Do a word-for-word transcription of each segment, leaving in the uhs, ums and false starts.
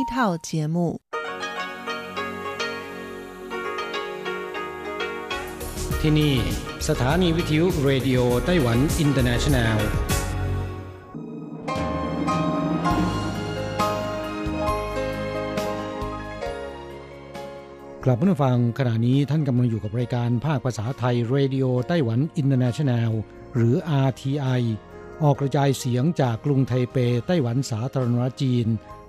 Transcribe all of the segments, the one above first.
这套节目。ที่นี่สถานีวิทยุเรดิโอไต้หวันอินเตอร์เนชั่นแนลกลับมาฟังขณะนี้ท่านกำลังอยู่กับรายการภาคภาษาไทยเรดิโอไต้หวันอินเตอร์เนชั่นแนลหรือ อาร์ ที ไอ ออกกระจายเสียงจากกรุงไทเปไต้หวันสาธารณรัฐจีน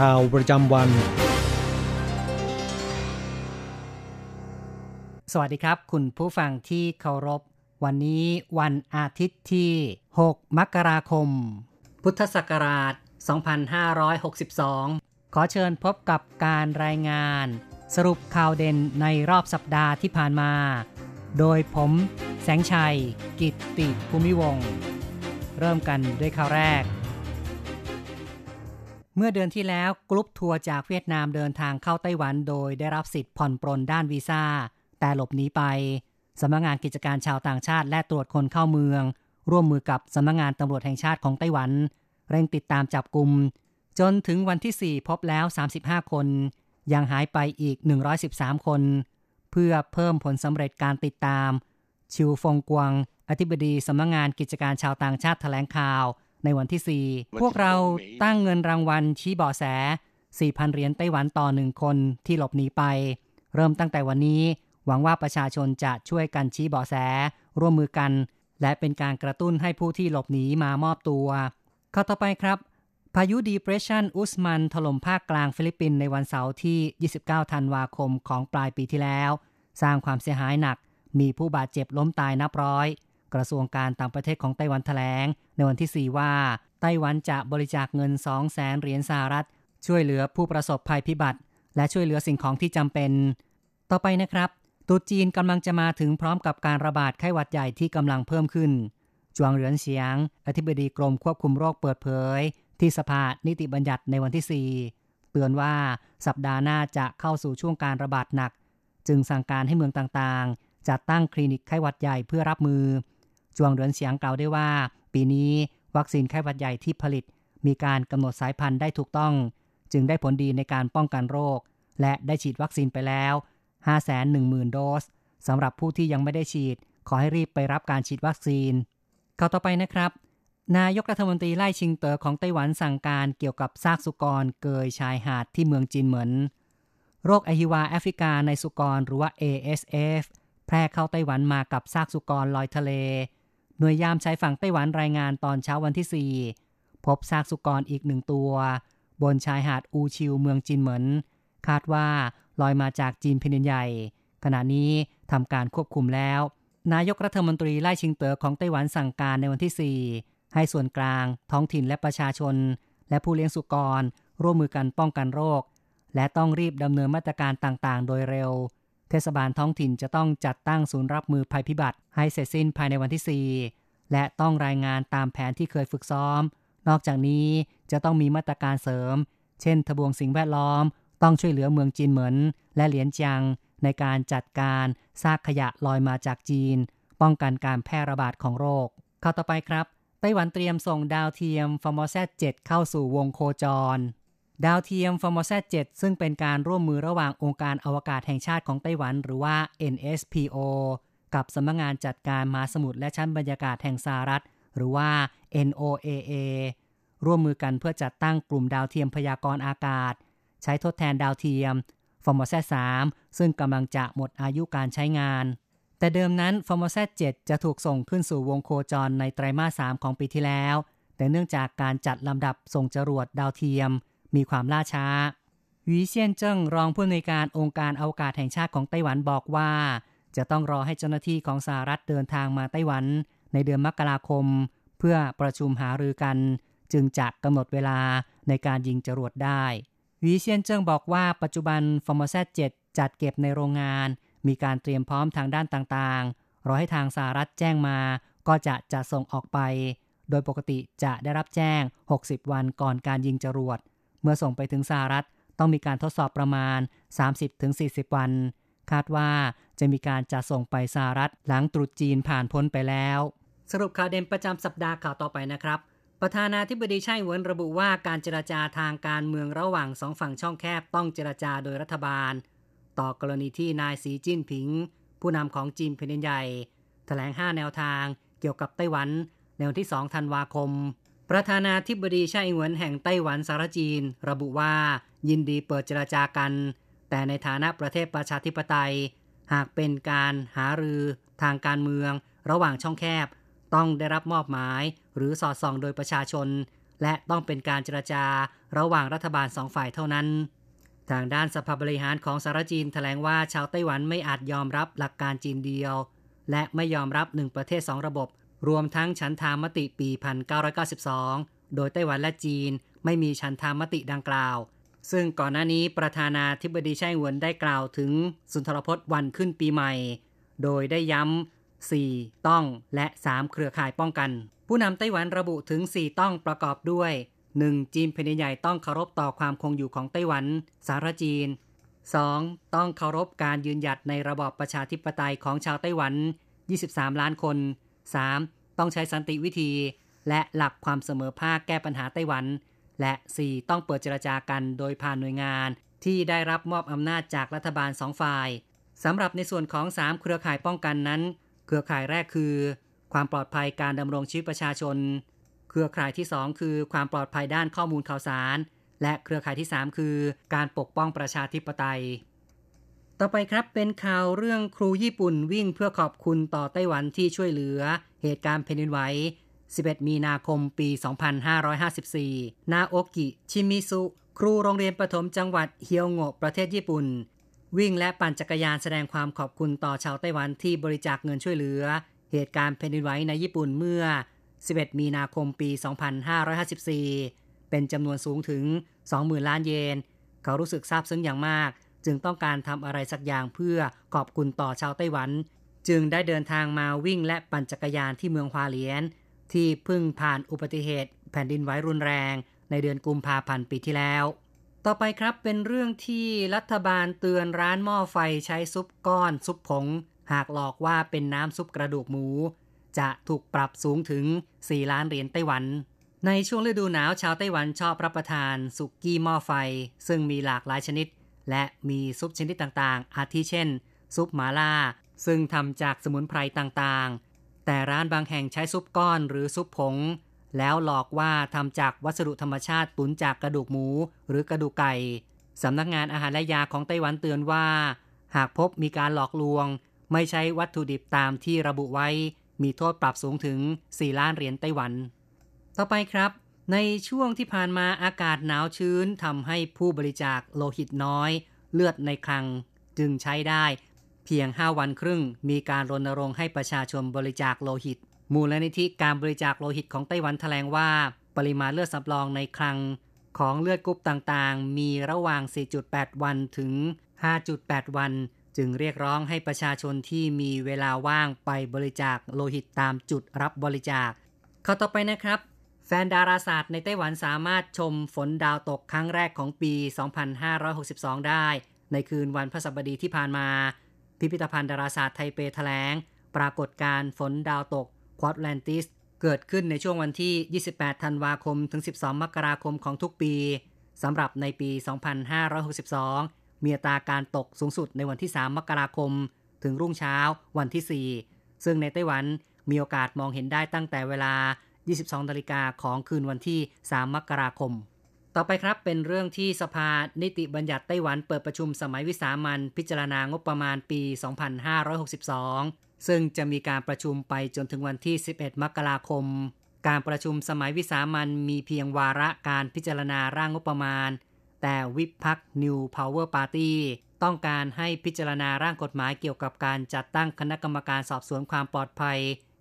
ข่าวประจำวันสวัสดีครับคุณผู้ฟังที่เคารพวันนี้วันอาทิตย์ที่หกมกราคมพุทธศักราชสองพันห้าร้อยหกสิบสองขอเชิญพบกับการรายงานสรุปข่าวเด่นในรอบสัปดาห์ที่ผ่านมาโดยผมแสงชัยกิตติภูมิวงศ์เริ่มกันด้วยข่าวแรกเมื่อเดือนที่แล้วกรุ๊ปทัวร์จากเวียดนามเดินทางเข้าไต้หวันโดยได้รับสิทธิ์ผ่อนปรนด้านวีซ่าแต่หลบหนีไปสำนักงานกิจการชาวต่างชาติและตรวจคนเข้าเมืองร่วมมือกับสำนักงานตำรวจแห่งชาติของไต้หวันเร่งติดตามจับกุมจนถึงวันที่สี่พบแล้วสามสิบห้าคนยังหายไปอีกหนึ่งร้อยสิบสามคนเพื่อเพิ่มผลสำเร็จการติดตามชิวฟงกวางอธิบดีสำนักงานกิจการชาวต่างชาติแถลงข่าวในวันที่สี่พวกเราตั้งเงินรางวัลชี้เบาะแส สี่พันเหรียญไต้หวันต่อหนึ่งคนที่หลบหนีไปเริ่มตั้งแต่วันนี้หวังว่าประชาชนจะช่วยกันชี้เบาะแสร่วมมือกันและเป็นการกระตุ้นให้ผู้ที่หลบหนีมามอบตัวข้อต่อไปครับพายุดีเพรสชันอุสมันถล่มภาคกลางฟิลิปปินส์ในวันเสาร์ที่ยี่สิบเก้าธันวาคมของปลายปีที่แล้วสร้างความเสียหายหนักมีผู้บาดเจ็บล้มตายนับร้อยกระทรวงการต่างประเทศของไต้หวันแถลงในวันที่สี่ว่าไต้หวันจะบริจาคเงิน สองแสนเหรียญสหรัฐช่วยเหลือผู้ประสบภัยพิบัติและช่วยเหลือสิ่งของที่จำเป็นต่อไปนะครับตุดจีนกำลังจะมาถึงพร้อมกับการระบาดไข้หวัดใหญ่ที่กำลังเพิ่มขึ้นจวงเหรียญเฉียงอธิบดีกรมควบคุมโรคเปิดเผยที่สภานิติบัญญัติในวันที่สี่เตือนว่าสัปดาห์หน้าจะเข้าสู่ช่วงการระบาดหนักจึงสั่งการให้เมืองต่างๆจัดตั้งคลินิกไข้หวัดใหญ่เพื่อรับมือจวงเหรียญเฉียงกล่าวได้ว่าปีนี้วัคซีนไข้หวัดใหญ่ที่ผลิตมีการกำหนดสายพันธุ์ได้ถูกต้องจึงได้ผลดีในการป้องกันโรคและได้ฉีดวัคซีนไปแล้วห้าแสนหนึ่งหมื่นโดสสำหรับผู้ที่ยังไม่ได้ฉีดขอให้รีบไปรับการฉีดวัคซีนข่าวต่อไปนะครับนายกรัฐมนตรีไล่ชิงเต๋อของไต้หวันสั่งการเกี่ยวกับซากสุกรเกยชายหาดที่เมืองจีนเหมือนโรคอหิวาแอฟริกาในสุกรหรือว่า เอ เอส เอฟ แพร่เข้าไต้หวันมากับซากสุกรลอยทะเลหน่วยยามชายฝั่งไต้หวันรายงานตอนเช้าวันที่สี่พบซากสุกรอีกหนึ่งตัวบนชายหาดอูชิวเมืองจีนเหมือนคาดว่าลอยมาจากจีนแผ่นใหญ่ขณะนี้ทำการควบคุมแล้วนายกรัฐมนตรีไล่ชิงเต๋อของไต้หวันสั่งการในวันที่สี่ให้ส่วนกลางท้องถิ่นและประชาชนและผู้เลี้ยงสุกรร่วมมือกันป้องกันโรคและต้องรีบดำเนินมาตรการต่างๆโดยเร็วเทศบาลท้องถิ่นจะต้องจัดตั้งศูนย์รับมือภัยพิบัติให้เสร็จสิ้นภายในวันที่สี่และต้องรายงานตามแผนที่เคยฝึกซ้อมนอกจากนี้จะต้องมีมาตรการเสริมเช่นทบวงสิ่งแวดล้อมต้องช่วยเหลือเมืองจีนเหมินและเหลียนเจียงในการจัดการซากขยะลอยมาจากจีนป้องกันการแพร่ระบาดของโรคข่าวต่อไปครับไต้หวันเตรียมส่งดาวเทียม Formosa เจ็ดเข้าสู่วงโคจรดาวเทียม Formosa เจ็ดซึ่งเป็นการร่วมมือระหว่างองค์การอวกาศแห่งชาติของไต้หวันหรือว่า เอ็น เอส พี โอ กับสำนักงานจัดการมหาสมุทรและชั้นบรรยากาศแห่งสหรัฐหรือว่า เอ็น โอ เอ เอ ร่วมมือกันเพื่อจัดตั้งกลุ่มดาวเทียมพยากรณ์อากาศใช้ทดแทนดาวเทียม Formosa สามซึ่งกำลังจะหมดอายุการใช้งานแต่เดิมนั้น Formosa เจ็ดจะถูกส่งขึ้นสู่วงโคจรในไตรมาสสามของปีที่แล้วแต่เนื่องจากการจัดลำดับส่งจรวดดาวเทียมมีความล่าช้าหวีเซียนเจิ้งรองผู้อำนวยการองค์การอวกาศแห่งชาติของไต้หวันบอกว่าจะต้องรอให้เจ้าหน้าที่ของสหรัฐเดินทางมาไต้หวันในเดือนมกราคมเพื่อประชุมหารือกันจึงจะกำหนดเวลาในการยิงจรวดได้ หวีเซียนเจิ้งบอกว่าปัจจุบัน Formosa เจ็ด จัดเก็บในโรงงานมีการเตรียมพร้อมทางด้านต่างๆรอให้ทางสหรัฐแจ้งมาก็จะจะส่งออกไปโดยปกติจะได้รับแจ้งหกสิบวันก่อนการยิงจรวดเมื่อส่งไปถึงสหรัฐต้องมีการทดสอบประมาณ สามสิบถึงสี่สิบวันคาดว่าจะมีการจะส่งไปสหรัฐหลังตรุษจีนผ่านพ้นไปแล้วสรุปข่าวเด่นประจำสัปดาห์ข่าวต่อไปนะครับประธานาธิบดีไช่เหวินระบุว่าการเจรจาทางการเมืองระหว่างสองฝั่งช่องแคบต้องเจรจาโดยรัฐบาลต่อกรณีที่นายสีจิ้นผิงผู้นำของจีนแผ่นดินใหญ่แถลงห้าแนวทางเกี่ยวกับไต้หวันในวันที่สองธันวาคมประธานาธิบดีไช่เหวินแห่งไต้หวันสาธารณรัฐจีนระบุว่ายินดีเปิดเจรจากันแต่ในฐานะประเทศประชาธิปไตยหากเป็นการหารือทางการเมืองระหว่างช่องแคบต้องได้รับมอบหมายหรือสอดส่องโดยประชาชนและต้องเป็นการเจรจาระหว่างรัฐบาลสองฝ่ายเท่านั้นทางด้านสภาบริหารของสาธารณรัฐจีนแถลงว่าชาวไต้หวันไม่อาจยอมรับหลักการจีนเดียวและไม่ยอมรับหนึ่งประเทศสองระบบรวมทั้งฉันทามติปีหนึ่งเก้าเก้าสองโดยไต้หวันและจีนไม่มีฉันทามติดังกล่าวซึ่งก่อนหน้านี้ประธานาธิบดีไช่เหวินได้กล่าวถึงสุนทรพจน์วันขึ้นปีใหม่โดยได้ย้ำสี่ต้องและสามเครือข่ายป้องกันผู้นำไต้หวันระบุถึงสี่ต้องประกอบด้วยหนึ่งจีนแผ่นดินใหญ่ต้องเคารพต่อความคงอยู่ของไต้หวันสาธารณรัฐจีนสองต้องเคารพการยืนหยัดในระบอบประชาธิปไตยของชาวไต้หวันยี่สิบสามล้านคนสามต้องใช้สันติวิธีและหลักความเสมอภาคแก้ปัญหาไต้หวันและสี่ต้องเปิดเจรจากันโดยผ่านหน่วยงานที่ได้รับมอบอำนาจจากรัฐบาลสองฝ่ายสำหรับในส่วนของสามเครือข่ายป้องกันนั้นเครือข่ายแรกคือความปลอดภัยการดำรงชีวิตประชาชนเครือข่ายที่สองคือความปลอดภัยด้านข้อมูลข่าวสารและเครือข่ายที่สามคือการปกป้องประชาธิปไตยต่อไปครับเป็นข่าวเรื่องครูญี่ปุ่นวิ่งเพื่อขอบคุณต่อไต้หวันที่ช่วยเหลือเหตุการณ์แผ่นดินไหวสิบเอ็ดมีนาคมปีสองพันห้าร้อยห้าสิบสี่นาโอกิชิมิซุครูโรงเรียนประถมจังหวัดเฮียวโงะประเทศญี่ปุ่นวิ่งและปั่นจักรยานแสดงความขอบคุณต่อชาวไต้หวันที่บริจาคเงินช่วยเหลือเหตุการณ์แผ่นดินไหวในญี่ปุ่นเมื่อสิบเอ็ดมีนาคมปีสองพันห้าร้อยห้าสิบสี่เป็นจำนวนสูงถึง สองหมื่นล้านเยนเขารู้สึกซาบซึ้งอย่างมากจึงต้องการทำอะไรสักอย่างเพื่อขอบคุณต่อชาวไต้หวันจึงได้เดินทางมาวิ่งและปั่นจักรยานที่เมืองฮวาเหลียนที่เพิ่งผ่านอุบัติเหตุแผ่นดินไหวรุนแรงในเดือนกุมภาพันธ์ปีที่แล้วต่อไปครับเป็นเรื่องที่รัฐบาลเตือนร้านหม้อไฟใช้ซุปก้อนซุปผงหากหลอกว่าเป็นน้ำซุปกระดูกหมูจะถูกปรับสูงถึงสี่ล้านเหรียญไต้หวันในช่วงฤดูหนาวชาวไต้หวันชอบรับประทานสุกี้หม้อไฟซึ่งมีหลากหลายชนิดและมีซุปชนิดต่างๆอาทิเช่นซุปหม่าล่าซึ่งทำจากสมุนไพรต่างๆแต่ร้านบางแห่งใช้ซุปก้อนหรือซุปผงแล้วหลอกว่าทำจากวัสดุธรรมชาติตุ๋นจากกระดูกหมูหรือกระดูกไก่สำนักงานอาหารและยาของไต้หวันเตือนว่าหากพบมีการหลอกลวงไม่ใช้วัตถุดิบตามที่ระบุไว้มีโทษปรับสูงถึงสี่ล้านเหรียญไต้หวันต่อไปครับในช่วงที่ผ่านมาอากาศหนาวชื้นทำให้ผู้บริจาคโลหิตน้อยเลือดในคลังจึงใช้ได้เพียงห้าวันครึ่งมีการรณรงค์ให้ประชาชนบริจาคโลหิตมูลนิธิการบริจาคโลหิตของไต้หวันแถลงว่าปริมาณเลือดสำรองในคลังของเลือดกรุ๊ปต่างๆมีระหว่าง สี่จุดแปดวันถึง ห้าจุดแปดวันจึงเรียกร้องให้ประชาชนที่มีเวลาว่างไปบริจาคโลหิตตามจุดรับบริจาคข้อต่อไปนะครับแฟนดาราศาสตร์ในไต้หวันสามารถชมฝนดาวตกครั้งแรกของปีสองพันห้าร้อยหกสิบสองได้ในคืนวันพฤหัสบดีที่ผ่านมาพิพิธภัณฑ์ดาราศาสตร์ไทเปแถลงปรากฏการณ์ฝนดาวตกควอตแลนติสเกิดขึ้นในช่วงวันที่ยี่สิบแปดธันวาคมถึงสิบสองมกราคมของทุกปีสำหรับในปีสองพันห้าร้อยหกสิบสองมีอัตราการตกสูงสุดในวันที่สามมกราคมถึงรุ่งเช้าวันที่สี่ซึ่งในไต้หวันมีโอกาสมองเห็นได้ตั้งแต่เวลายี่สิบสองนาฬิกาของคืนวันที่สามมกราคมต่อไปครับเป็นเรื่องที่สภานิติบัญญัติไต้หวันเปิดประชุมสมัยวิสามัญพิจารณางบประมาณปีสองพันห้าร้อยหกสิบสองซึ่งจะมีการประชุมไปจนถึงวันที่สิบเอ็ดมกราคมการประชุมสมัยวิสามัญมีเพียงวาระการพิจารณาร่างงบประมาณแต่วิปพรรค New Power Party ต้องการให้พิจารณาร่างกฎหมายเกี่ยวกับการจัดตั้งคณะกรรมการสอบสวนความปลอดภัย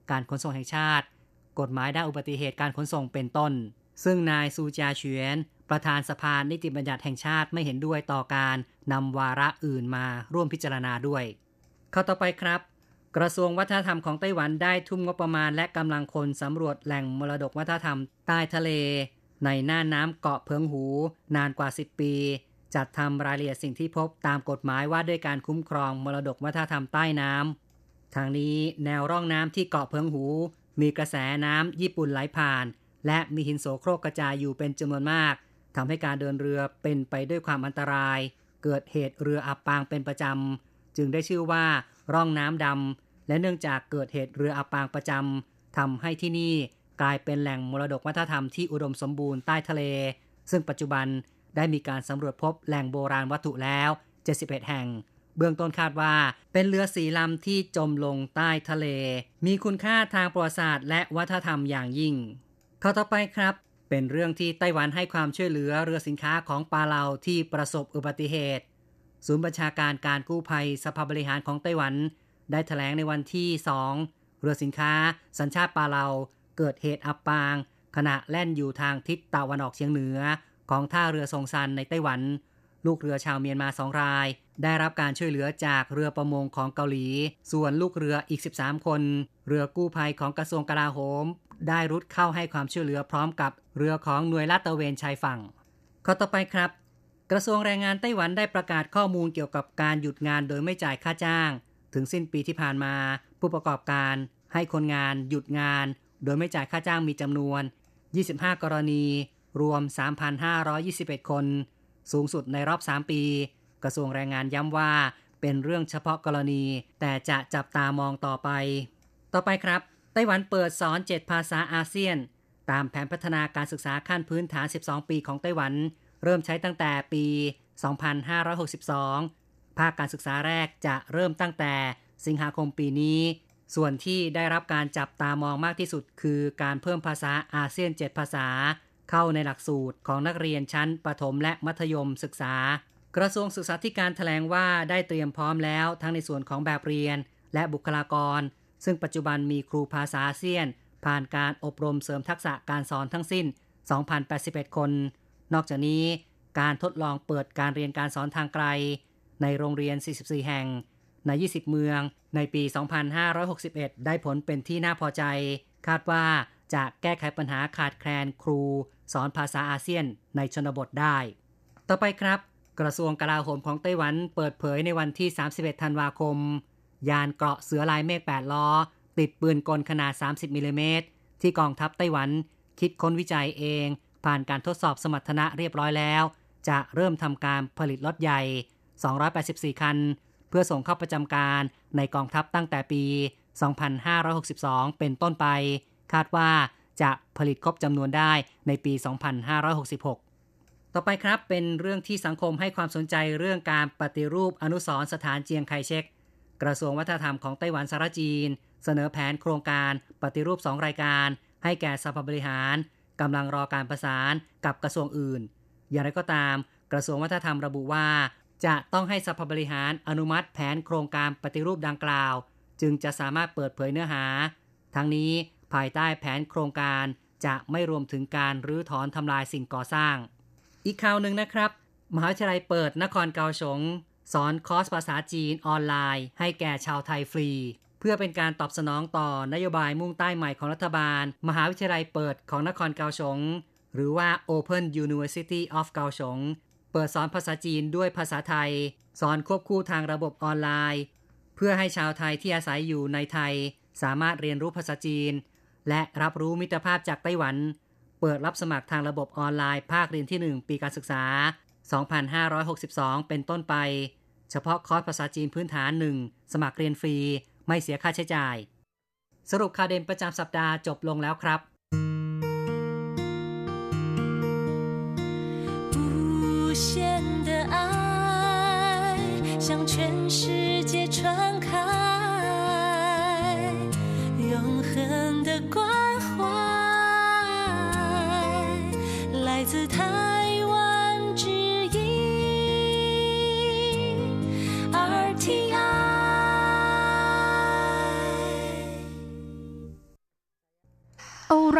การขนส่งแห่งชาติกฎหมายด้านอุบัติเหตุการขนส่งเป็นต้นซึ่งนายซูจาเฉียน ประธานสภานิติบัญญัติแห่งชาติไม่เห็นด้วยต่อการนำวาระอื่นมาร่วมพิจารณาด้วยข้อต่อไปครับกระทรวงวัฒนธรรมของไต้หวันได้ทุ่มงบประมาณและกำลังคนสำรวจแหล่งมรดกวัฒนธรรมใต้ทะเลในหน้าน้ำเกาะเพิงหูนานกว่าสิบปีจัดทำรายละเอียดสิ่งที่พบตามกฎหมายว่าด้วยการคุ้มครองมรดกวัฒนธรรมใต้น้ำทางนี้แนวร่องน้ำที่เกาะเพิงหูมีกระแสน้ำญี่ปุ่นไหลผ่านและมีหินโสโครกกระจายอยู่เป็นจำนวนมากทำให้การเดินเรือเป็นไปด้วยความอันตรายเกิดเหตุเรืออับปางเป็นประจำจึงได้ชื่อว่าร่องน้ำดำและเนื่องจากเกิดเหตุเรืออับปางประจำทำให้ที่นี่กลายเป็นแหล่งมรดกวัฒนธรรมที่อุดมสมบูรณ์ใต้ทะเลซึ่งปัจจุบันได้มีการสำรวจพบแหล่งโบราณวัตถุแล้วเจ็ดสิบเอ็ดแห่งเบื้องต้นคาดว่าเป็นเรือสีลำที่จมลงใต้ทะเลมีคุณค่าทางประวัติศาสตร์และวัฒนธรรมอย่างยิ่งข้อต่อไปครับเป็นเรื่องที่ไต้หวันให้ความช่วยเหลือเรือสินค้าของปาเลาที่ประสบอุบัติเหตุศูนย์บัญชาการการกู้ภัยสภาบริหารของไต้หวันได้แถลงในวันที่สองเรือสินค้าสัญชาติปาเลาเกิดเหตุอับปางขณะแล่นอยู่ทางทิศตะวันออกเฉียงเหนือของท่าเรือซงซันในไต้หวันลูกเรือชาวเมียนมาสองรายได้รับการช่วยเหลือจากเรือประมงของเกาหลีส่วนลูกเรืออีกสิบสามคนเรือกู้ภัยของกระทรวงกลาโหมได้รุดเข้าให้ความช่วยเหลือพร้อมกับเรือของหน่วยลาดตระเวนชายฝั่งข้อต่อไปครับกระทรวงแรงงานไต้หวันได้ประกาศข้อมูลเกี่ยวกับการหยุดงานโดยไม่จ่ายค่าจ้างถึงสิ้นปีที่ผ่านมาผู้ประกอบการให้คนงานหยุดงานโดยไม่จ่ายค่าจ้างมีจำนวนยี่สิบห้ากรณีรวม สามพันห้าร้อยยี่สิบเอ็ด คนสูงสุดในรอบสามปีกระทรวงแรงงานย้ำว่าเป็นเรื่องเฉพาะกรณีแต่จะจับตามองต่อไปต่อไปครับไต้หวันเปิดสอนเจ็ดภาษาอาเซียนตามแผนพัฒนาการศึกษาขั้นพื้นฐานสิบสองปีของไต้หวันเริ่มใช้ตั้งแต่ปีสองพันห้าร้อยหกสิบสองภาคการศึกษาแรกจะเริ่มตั้งแต่สิงหาคมปีนี้ส่วนที่ได้รับการจับตามองมากที่สุดคือการเพิ่มภาษาอาเซียนเจ็ดภาษาเข้าในหลักสูตรของนักเรียนชั้นประถมและมัธยมศึกษากระทรวงศึกษาธิการแถลงว่าได้เตรียมพร้อมแล้วทั้งในส่วนของแบบเรียนและบุคลากรซึ่งปัจจุบันมีครูภาษาอาเซียนผ่านการอบรมเสริมทักษะการสอนทั้งสิ้น สองพันแปดสิบเอ็ด คนนอกจากนี้การทดลองเปิดการเรียนการสอนทางไกลในโรงเรียนสี่สิบสี่แห่งในยี่สิบเมืองในปีสองพันห้าร้อยหกสิบเอ็ดได้ผลเป็นที่น่าพอใจคาดว่าจะแก้ไขปัญหาขาดแคลนครูสอนภาษาอาเซียนในชนบทได้ต่อไปครับกระทรวงกลาโหมของไต้หวันเปิดเผยในวันที่สามสิบเอ็ดธันวาคมยานเกราะเสือลายเมฆแปดล้อติดปืนกลขนาดสามสิบมิลลิเมตรที่กองทัพไต้หวันคิดค้นวิจัยเองผ่านการทดสอบสมรรถนะเรียบร้อยแล้วจะเริ่มทำการผลิตรถใหญ่สองร้อยแปดสิบสี่คันเพื่อส่งเข้าประจำการในกองทัพตั้งแต่ปีสองพันห้าร้อยหกสิบสองเป็นต้นไปคาดว่าจะผลิตครบจำนวนได้ในปีสองพันห้าร้อยหกสิบหกต่อไปครับเป็นเรื่องที่สังคมให้ความสนใจเรื่องการปฏิรูปอนุสรณ์สถานเจียงไคเชกกระทรวงวัฒนธรรมของไต้หวันสหรัฐจีนเสนอแผนโครงการปฏิรูปสองรายการให้แก่สภาบริหารกำลังรอการประสานกับกระทรวงอื่นอย่างไรก็ตามกระทรวงวัฒนธรรมระบุว่าจะต้องให้สภาบริหารอนุมัติแผนโครงการปฏิรูปดังกล่าวจึงจะสามารถเปิดเผยเนื้อหาทั้งนี้ภายใต้แผนโครงการจะไม่รวมถึงการรื้อถอนทำลายสิ่งก่อสร้างอีกข่าวหนึ่งนะครับมหาวิทยาลัยเปิดนครเกาสงสอนคอร์สภาษาจีนออนไลน์ให้แก่ชาวไทยฟรีเพื่อเป็นการตอบสนองต่อนโยบายมุ่งใต้ใหม่ของรัฐบาลมหาวิทยาลัยเปิดของนครเกาสงหรือว่า Open University of Kaohsiung เปิดสอนภาษาจีนด้วยภาษาไทยสอนควบคู่ทางระบบออนไลน์เพื่อให้ชาวไทยที่อาศัยอยู่ในไทยสามารถเรียนรู้ภาษาจีนและรับรู้มิตรภาพจากไต้หวันเปิดรับสมัครทางระบบออนไลน์ภาคเรียนที่หนึ่งปีการศึกษาสองพันห้าร้อยหกสิบสองเป็นต้นไปเฉพาะคอร์สภาษาจีนพื้นฐานหนึ่งสมัครเรียนฟรีไม่เสียค่าใช้จ่ายสรุปข่าวเด่นประจำสัปดาห์จบลงแล้วครับอะไ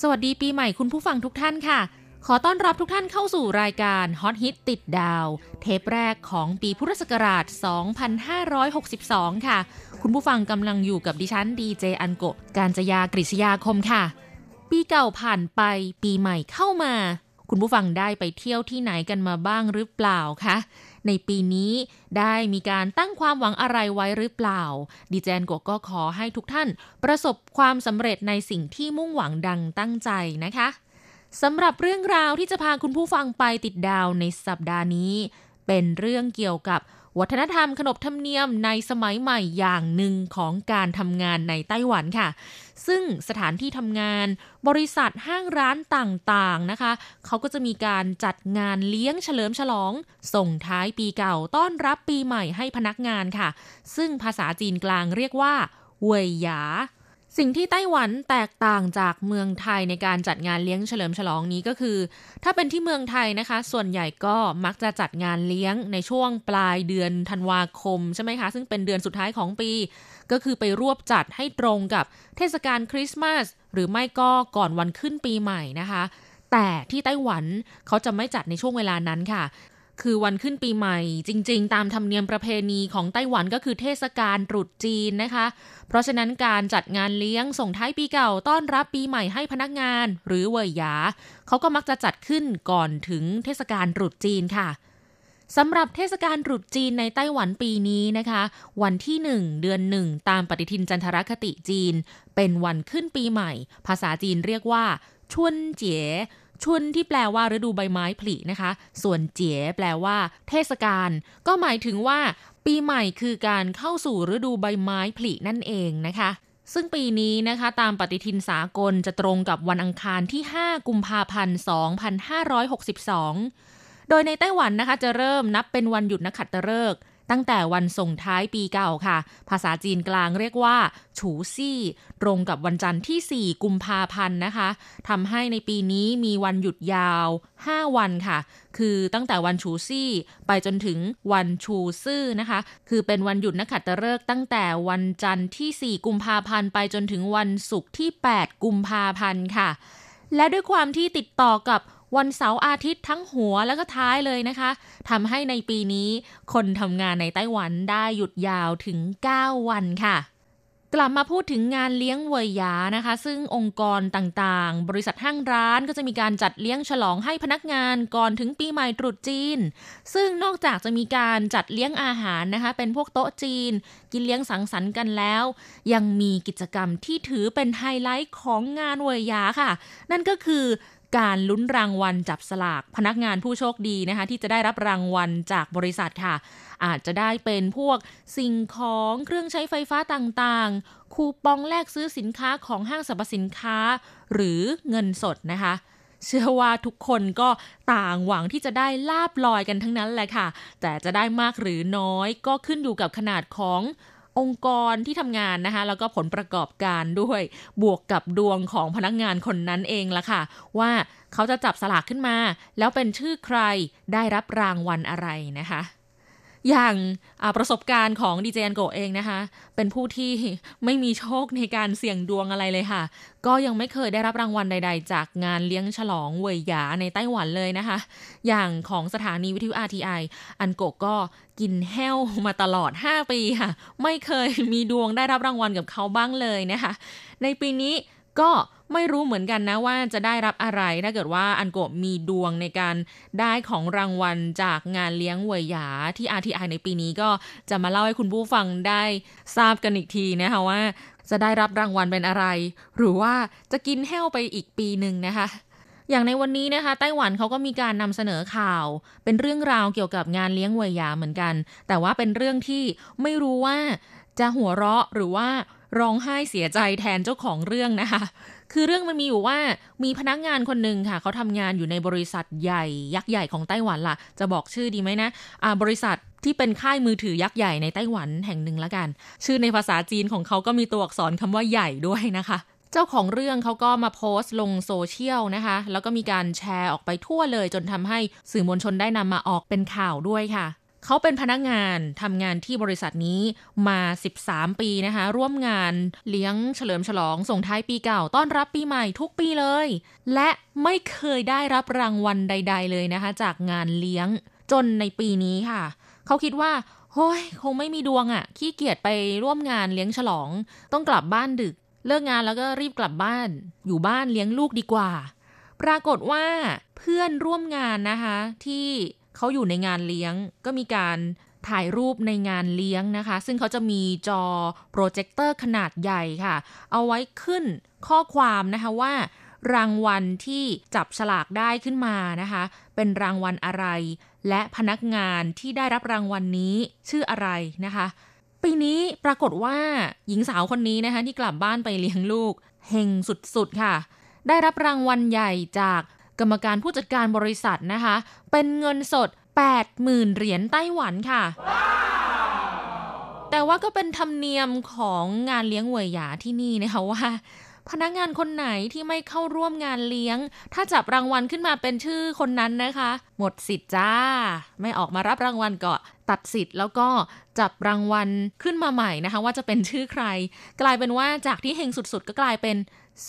สวัสดีปีใหม่คุณผู้ฟังทุกท่านค่ะขอต้อนรับทุกท่านเข้าสู่รายการฮอตฮิตติดดาวเทปแรกของปีพุทธศักราชสองพันห้าร้อยหกสิบสองค่ะคุณผู้ฟังกำลังอยู่กับดิฉันดีเจอันโกะกาญจยากฤษยาคมค่ะปีเก่าผ่านไปปีใหม่เข้ามาคุณผู้ฟังได้ไปเที่ยวที่ไหนกันมาบ้างหรือเปล่าคะในปีนี้ได้มีการตั้งความหวังอะไรไว้หรือเปล่าดีเจนโกก็ขอให้ทุกท่านประสบความสำเร็จในสิ่งที่มุ่งหวังดังตั้งใจนะคะสำหรับเรื่องราวที่จะพาคุณผู้ฟังไปติดดาวในสัปดาห์นี้เป็นเรื่องเกี่ยวกับวัฒนธรรมขนบธรรมเนียมในสมัยใหม่อย่างหนึ่งของการทำงานในไต้หวันค่ะซึ่งสถานที่ทำงานบริษัทห้างร้านต่างๆนะคะเขาก็จะมีการจัดงานเลี้ยงเฉลิมฉลองส่งท้ายปีเก่าต้อนรับปีใหม่ให้พนักงานค่ะซึ่งภาษาจีนกลางเรียกว่าเวยหยาสิ่งที่ไต้หวันแตกต่างจากเมืองไทยในการจัดงานเลี้ยงเฉลิมฉลองนี้ก็คือถ้าเป็นที่เมืองไทยนะคะส่วนใหญ่ก็มักจะจัดงานเลี้ยงในช่วงปลายเดือนธันวาคมใช่ไหมคะซึ่งเป็นเดือนสุดท้ายของปีก็คือไปรวบจัดให้ตรงกับเทศกาลคริสต์มาสหรือไม่ก็ก่อนวันขึ้นปีใหม่นะคะแต่ที่ไต้หวันเขาจะไม่จัดในช่วงเวลานั้นค่ะคือวันขึ้นปีใหม่จริงๆตามธรรมเนียมประเพณีของไต้หวันก็คือเทศกาลตรุษจีนนะคะเพราะฉะนั้นการจัดงานเลี้ยงส่งท้ายปีเก่าต้อนรับปีใหม่ให้พนักงานหรือเวยหยาเขาก็มักจะจัดขึ้นก่อนถึงเทศกาลตรุษจีนค่ะสำหรับเทศกาลตรุษจีนในไต้หวันปีนี้นะคะวันที่หนึ่งเดือนหนึ่งตามปฏิทินจันทรคติจีนเป็นวันขึ้นปีใหม่ภาษาจีนเรียกว่าชุนเจ๋อชุนที่แปลว่าฤดูใบไม้ผลินะคะส่วนเจ๋อแปลว่าเทศกาลก็หมายถึงว่าปีใหม่คือการเข้าสู่ฤดูใบไม้ผลินั่นเองนะคะซึ่งปีนี้นะคะตามปฏิทินสากลจะตรงกับวันอังคารที่ห้ากุมภาพันธ์สองพันห้าร้อยหกสิบสองโดยในไต้หวันนะคะจะเริ่มนับเป็นวันหยุดนักขัตฤกษ์ตั้งแต่วันส่งท้ายปีเก่าค่ะภาษาจีนกลางเรียกว่าฉูซี่ตรงกับวันจันทร์ที่สี่กุมภาพันธ์นะคะทำให้ในปีนี้มีวันหยุดยาวห้าวันค่ะคือตั้งแต่วันฉูซี่ไปจนถึงวันชูซื่อนะคะคือเป็นวันหยุดนักขัตฤกษ์ตั้งแต่วันจันทร์ที่สี่กุมภาพันธ์ไปจนถึงวันศุกร์ที่แปดกุมภาพันธ์ค่ะและด้วยความที่ติดต่อกับวันเสาร์อาทิตย์ทั้งหัวและก็ท้ายเลยนะคะทำให้ในปีนี้คนทำงานในไต้หวันได้หยุดยาวถึงเก้าวันค่ะกลับมาพูดถึงงานเลี้ยงเวยหยานะคะซึ่งองค์กรต่างๆบริษัทห้างร้านก็จะมีการจัดเลี้ยงฉลองให้พนักงานก่อนถึงปีใหม่ตรุษจีนซึ่งนอกจากจะมีการจัดเลี้ยงอาหารนะคะเป็นพวกโต๊ะจีนกินเลี้ยงสังสรรค์กันแล้วยังมีกิจกรรมที่ถือเป็นไฮไลท์ของงานเวยหยาค่ะนั่นก็คือการลุ้นรางวัลจับสลากพนักงานผู้โชคดีนะคะที่จะได้รับรางวัลจากบริษัทค่ะอาจจะได้เป็นพวกสิ่งของเครื่องใช้ไฟฟ้าต่างๆคูปองแลกซื้อสินค้าของห้างสรรพสินค้าหรือเงินสดนะคะเชื่อว่าทุกคนก็ต่างหวังที่จะได้ลาภลอยกันทั้งนั้นแหละค่ะแต่จะได้มากหรือน้อยก็ขึ้นอยู่กับขนาดขององค์กรที่ทำงานนะคะแล้วก็ผลประกอบการด้วยบวกกับดวงของพนักงานคนนั้นเองล่ะค่ะว่าเขาจะจับสลากขึ้นมาแล้วเป็นชื่อใครได้รับรางวัลอะไรนะคะอย่างประสบการณ์ของดีเจอันโกเองนะคะเป็นผู้ที่ไม่มีโชคในการเสี่ยงดวงอะไรเลยค่ะก็ยังไม่เคยได้รับรางวัลใดๆจากงานเลี้ยงฉลองเวยหยาในไต้หวันเลยนะคะอย่างของสถานีวิทยุ อาร์ ที ไอ อันโกก็กินแห้วมาตลอดห้าปีค่ะไม่เคยมีดวงได้รับรางวัลกับเขาบ้างเลยนะคะในปีนี้ก็ไม่รู้เหมือนกันนะว่าจะได้รับอะไรถ้าเกิดว่าอันโกะมีดวงในการได้ของรางวัลจากงานเลี้ยงเวยหยาที่ อาร์ ที ไอ ในปีนี้ก็จะมาเล่าให้คุณผู้ฟังได้ทราบกันอีกทีนะคะว่าจะได้รับรางวัลเป็นอะไรหรือว่าจะกินแห้วไปอีกปีนึงนะคะอย่างในวันนี้นะคะไต้หวันเขาก็มีการนำเสนอข่าวเป็นเรื่องราวเกี่ยวกับงานเลี้ยงเวยหยาเหมือนกันแต่ว่าเป็นเรื่องที่ไม่รู้ว่า จะหัวเราะหรือว่าร้องไห้เสียใจแทนเจ้าของเรื่องนะคะคือเรื่องมันมีอยู่ว่ามีพนักงานคนหนึ่งค่ะเขาทำงานอยู่ในบริษัทใหญ่ยักษ์ใหญ่ของไต้หวันล่ะจะบอกชื่อดีไหมนะอ่าบริษัทที่เป็นค่ายมือถือยักษ์ใหญ่ในไต้หวันแห่งหนึ่งละกันชื่อในภาษาจีนของเขาก็มีตัวอักษรคำว่าใหญ่ด้วยนะคะเจ้าของเรื่องเขาก็มาโพสต์ลงโซเชียลนะคะแล้วก็มีการแชร์ออกไปทั่วเลยจนทำให้สื่อมวลชนได้นำมาออกเป็นข่าวด้วยค่ะเขาเป็นพนักงานทำงานที่บริษัทนี้มาสิบสามปีนะคะร่วมงานเลี้ยงเฉลิมฉลองส่งท้ายปีเก่าต้อนรับปีใหม่ทุกปีเลยและไม่เคยได้รับรางวัลใดๆเลยนะคะจากงานเลี้ยงจนในปีนี้ค่ะเขาคิดว่าโอ้ยคงไม่มีดวงอ่ะขี้เกียจไปร่วมงานเลี้ยงฉลองต้องกลับบ้านดึกเลิกงานแล้วก็รีบกลับบ้านอยู่บ้านเลี้ยงลูกดีกว่าปรากฏว่าเพื่อนร่วมงานนะคะที่เขาอยู่ในงานเลี้ยงก็มีการถ่ายรูปในงานเลี้ยงนะคะซึ่งเขาจะมีจอโปรเจคเตอร์ขนาดใหญ่ค่ะเอาไว้ขึ้นข้อความนะคะว่ารางวัลที่จับฉลากได้ขึ้นมานะคะเป็นรางวัลอะไรและพนักงานที่ได้รับรางวัลนี้ชื่ออะไรนะคะปีนี้ปรากฏว่าหญิงสาวคนนี้นะคะที่กลับบ้านไปเลี้ยงลูกเฮงสุดๆค่ะได้รับรางวัลใหญ่จากกรรมการผู้จัดการบริษัทนะคะเป็นเงินสด แปดหมื่น เหรียญไต้หวันค่ะ wow. แต่ว่าก็เป็นธรรมเนียมของงานเลี้ยงเว่ยหยาที่นี่นะคะว่าพนักงานคนไหนที่ไม่เข้าร่วมงานเลี้ยงถ้าจับรางวัลขึ้นมาเป็นชื่อคนนั้นนะคะหมดสิทธิ์จ้าไม่ออกมารับรางวัลก็ตัดสิทธิ์แล้วก็จับรางวัลขึ้นมาใหม่นะคะว่าจะเป็นชื่อใครกลายเป็นว่าจากที่เฮงสุดๆก็กลายเป็น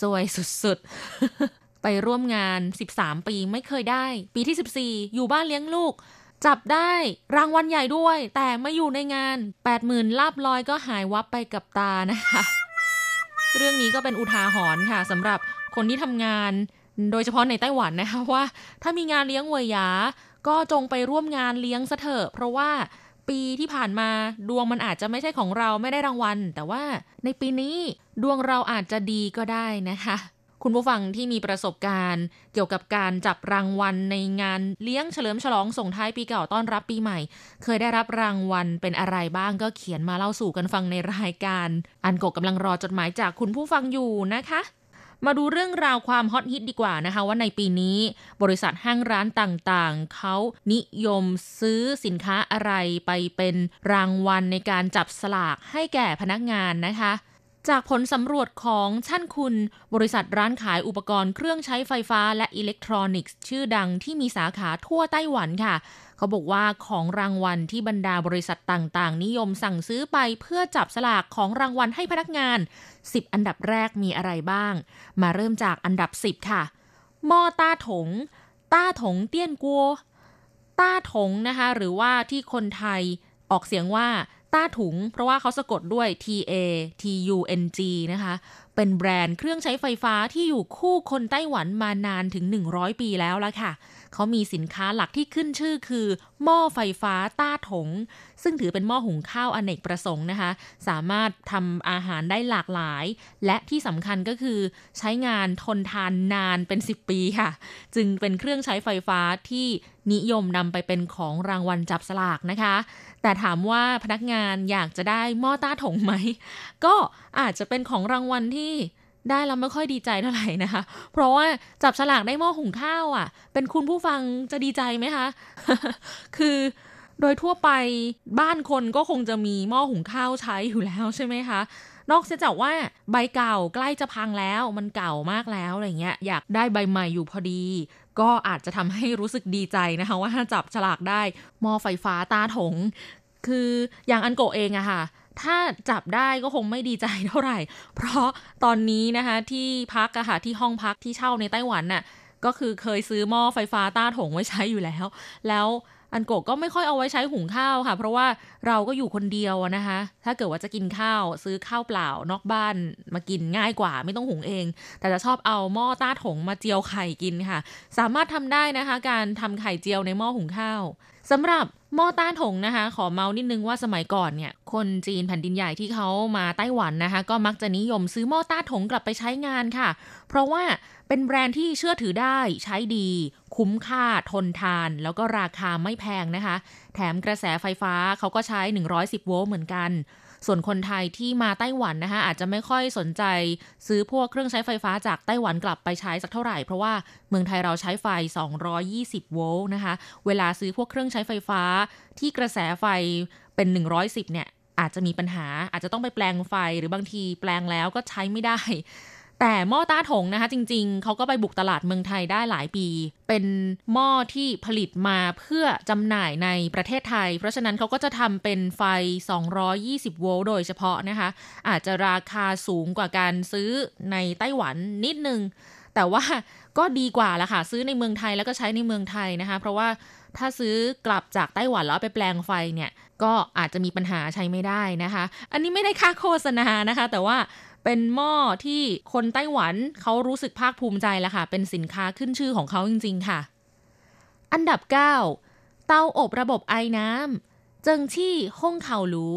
ซวยสุดๆ ไปร่วมงานสิบสามปีไม่เคยได้ปีที่สิบสี่อยู่บ้านเลี้ยงลูกจับได้รางวัลใหญ่ด้วยแต่ไม่อยู่ในงาน แปดหมื่น ลาภลอยก็หายวับไปกับตานะคะ เรื่องนี้ก็เป็นอุทาหรณ์ค่ะสำหรับคนที่ทำงานโดยเฉพาะในไต้หวันนะคะว่าถ้ามีงานเลี้ยงเว่ยหยาก็จงไปร่วมงานเลี้ยงซะเถอะเพราะว่าปีที่ผ่านมาดวงมันอาจจะไม่ใช่ของเราไม่ได้รางวัลแต่ว่าในปีนี้ดวงเราอาจจะดีก็ได้นะคะคุณผู้ฟังที่มีประสบการณ์เกี่ยวกับการจับรางวัลในงานเลี้ยงเฉลิมฉลองส่งท้ายปีเก่าต้อนรับปีใหม่เคยได้รับรางวัลเป็นอะไรบ้างก็เขียนมาเล่าสู่กันฟังในรายการอันโกะกำลังรอจดหมายจากคุณผู้ฟังอยู่นะคะมาดูเรื่องราวความฮอตฮิตดีกว่านะคะว่าในปีนี้บริษัทห้างร้านต่างๆเขานิยมซื้อสินค้าอะไรไปเป็นรางวัลในการจับสลากให้แก่พนักงานนะคะจากผลสำรวจของชั่นคุณบริษัทร้านขายอุปกรณ์เครื่องใช้ไฟฟ้าและอิเล็กทรอนิกส์ชื่อดังที่มีสาขาทั่วไต้หวันค่ะเขาบอกว่าของรางวัลที่บรรดาบริษัทต่างๆนิยมสั่งซื้อไปเพื่อจับสลากของรางวัลให้พนักงานสิบอันดับแรกมีอะไรบ้างมาเริ่มจากอันดับสิบค่ะหม้อต้าถงต้าถงเตี้ยนกัวต้าถงนะคะหรือว่าที่คนไทยออกเสียงว่าต้าถุงเพราะว่าเขาสะกดด้วย T A T U N G นะคะเป็นแบรนด์เครื่องใช้ไฟฟ้าที่อยู่คู่คนไต้หวันมานานถึงหนึ่งร้อยปีแล้วละค่ะเขามีสินค้าหลักที่ขึ้นชื่อคือหม้อไฟฟ้าต้าถงซึ่งถือเป็นหม้อหุงข้าวอเนกประสงค์นะคะสามารถทำอาหารได้หลากหลายและที่สำคัญก็คือใช้งานทนทานนานเป็นสิบปีค่ะจึงเป็นเครื่องใช้ไฟฟ้าที่นิยมนำไปเป็นของรางวัลจับสลากนะคะแต่ถามว่าพนักงานอยากจะได้หม้อต้าถงไหมก็อาจจะเป็นของรางวัลที่ได้เราไม่ค่อยดีใจเท่าไหร่นะคะเพราะว่าจับฉลากได้หม้อหุงข้าวอ่ะเป็นคุณผู้ฟังจะดีใจไหมคะ คือโดยทั่วไปบ้านคนก็คงจะมีหม้อหุงข้าวใช้อยู่แล้วใช่ไหมคะนอกจากว่าใบเก่าใกล้จะพังแล้วมันเก่ามากแล้วอะไรเงี้ยอยากได้ใบใหม่อยู่พอดีก็อาจจะทำให้รู้สึกดีใจนะคะว่าจับฉลากได้หม้อไฟฟ้าตาถงคืออย่างอันโกะเองอะค่ะถ้าจับได้ก็คงไม่ดีใจเท่าไหร่เพราะตอนนี้นะคะที่พักอะค่ะที่ห้องพักที่เช่าในไต้หวันน่ะก็คือเคยซื้อหม้อไฟฟ้าต้าถงไว้ใช้อยู่แล้วแล้วอันโกะก็ไม่ค่อยเอาไว้ใช้หุงข้าวค่ะเพราะว่าเราก็อยู่คนเดียวนะคะถ้าเกิดว่าจะกินข้าวซื้อข้าวเปล่านอกบ้านมากินง่ายกว่าไม่ต้องหุงเองแต่จะชอบเอาหม้อต้าถงมาเจียวไข่กินค่ะสามารถทำได้นะคะการทำไข่เจียวในหม้อหุงข้าว สำหรับหม้อต้านถงนะคะขอเมานิดนึงว่าสมัยก่อนเนี่ยคนจีนแผ่นดินใหญ่ที่เขามาไต้หวันนะคะก็มักจะนิยมซื้อหม้อต้านถงกลับไปใช้งานค่ะเพราะว่าเป็นแบรนด์ที่เชื่อถือได้ใช้ดีคุ้มค่าทนทานแล้วก็ราคาไม่แพงนะคะแถมกระแสไฟฟ้าเขาก็ใช้หนึ่งร้อยสิบโวลต์เหมือนกันส่วนคนไทยที่มาไต้หวันนะคะอาจจะไม่ค่อยสนใจซื้อพวกเครื่องใช้ไฟฟ้าจากไต้หวันกลับไปใช้สักเท่าไหร่เพราะว่าเมืองไทยเราใช้ไฟสองร้อยยี่สิบโวลต์นะคะเวลาซื้อพวกเครื่องใช้ไฟฟ้าที่กระแสไฟเป็นหนึ่งร้อยสิบเนี่ยอาจจะมีปัญหาอาจจะต้องไปแปลงไฟหรือบางทีแปลงแล้วก็ใช้ไม่ได้แต่หม้อต้าถงนะคะจริงๆเขาก็ไปบุกตลาดเมืองไทยได้หลายปีเป็นหม้อที่ผลิตมาเพื่อจำหน่ายในประเทศไทยเพราะฉะนั้นเขาก็จะทำเป็นไฟสองร้อยยี่สิบโวลต์โดยเฉพาะนะคะอาจจะราคาสูงกว่าการซื้อในไต้หวันนิดนึงแต่ว่าก็ดีกว่าละค่ะซื้อในเมืองไทยแล้วก็ใช้ในเมืองไทยนะคะเพราะว่าถ้าซื้อกลับจากไต้หวันแล้วไปแปลงไฟเนี่ยก็อาจจะมีปัญหาใช้ไม่ได้นะคะอันนี้ไม่ได้ค่าโฆษณานะคะแต่ว่าเป็นหม้อที่คนไต้หวันเขารู้สึกภาคภูมิใจละค่ะเป็นสินค้าขึ้นชื่อของเขาจริงๆค่ะอันดับเก้าเตาอบระบบไอน้ำเจิงชี่ฮ่งเข่าหรู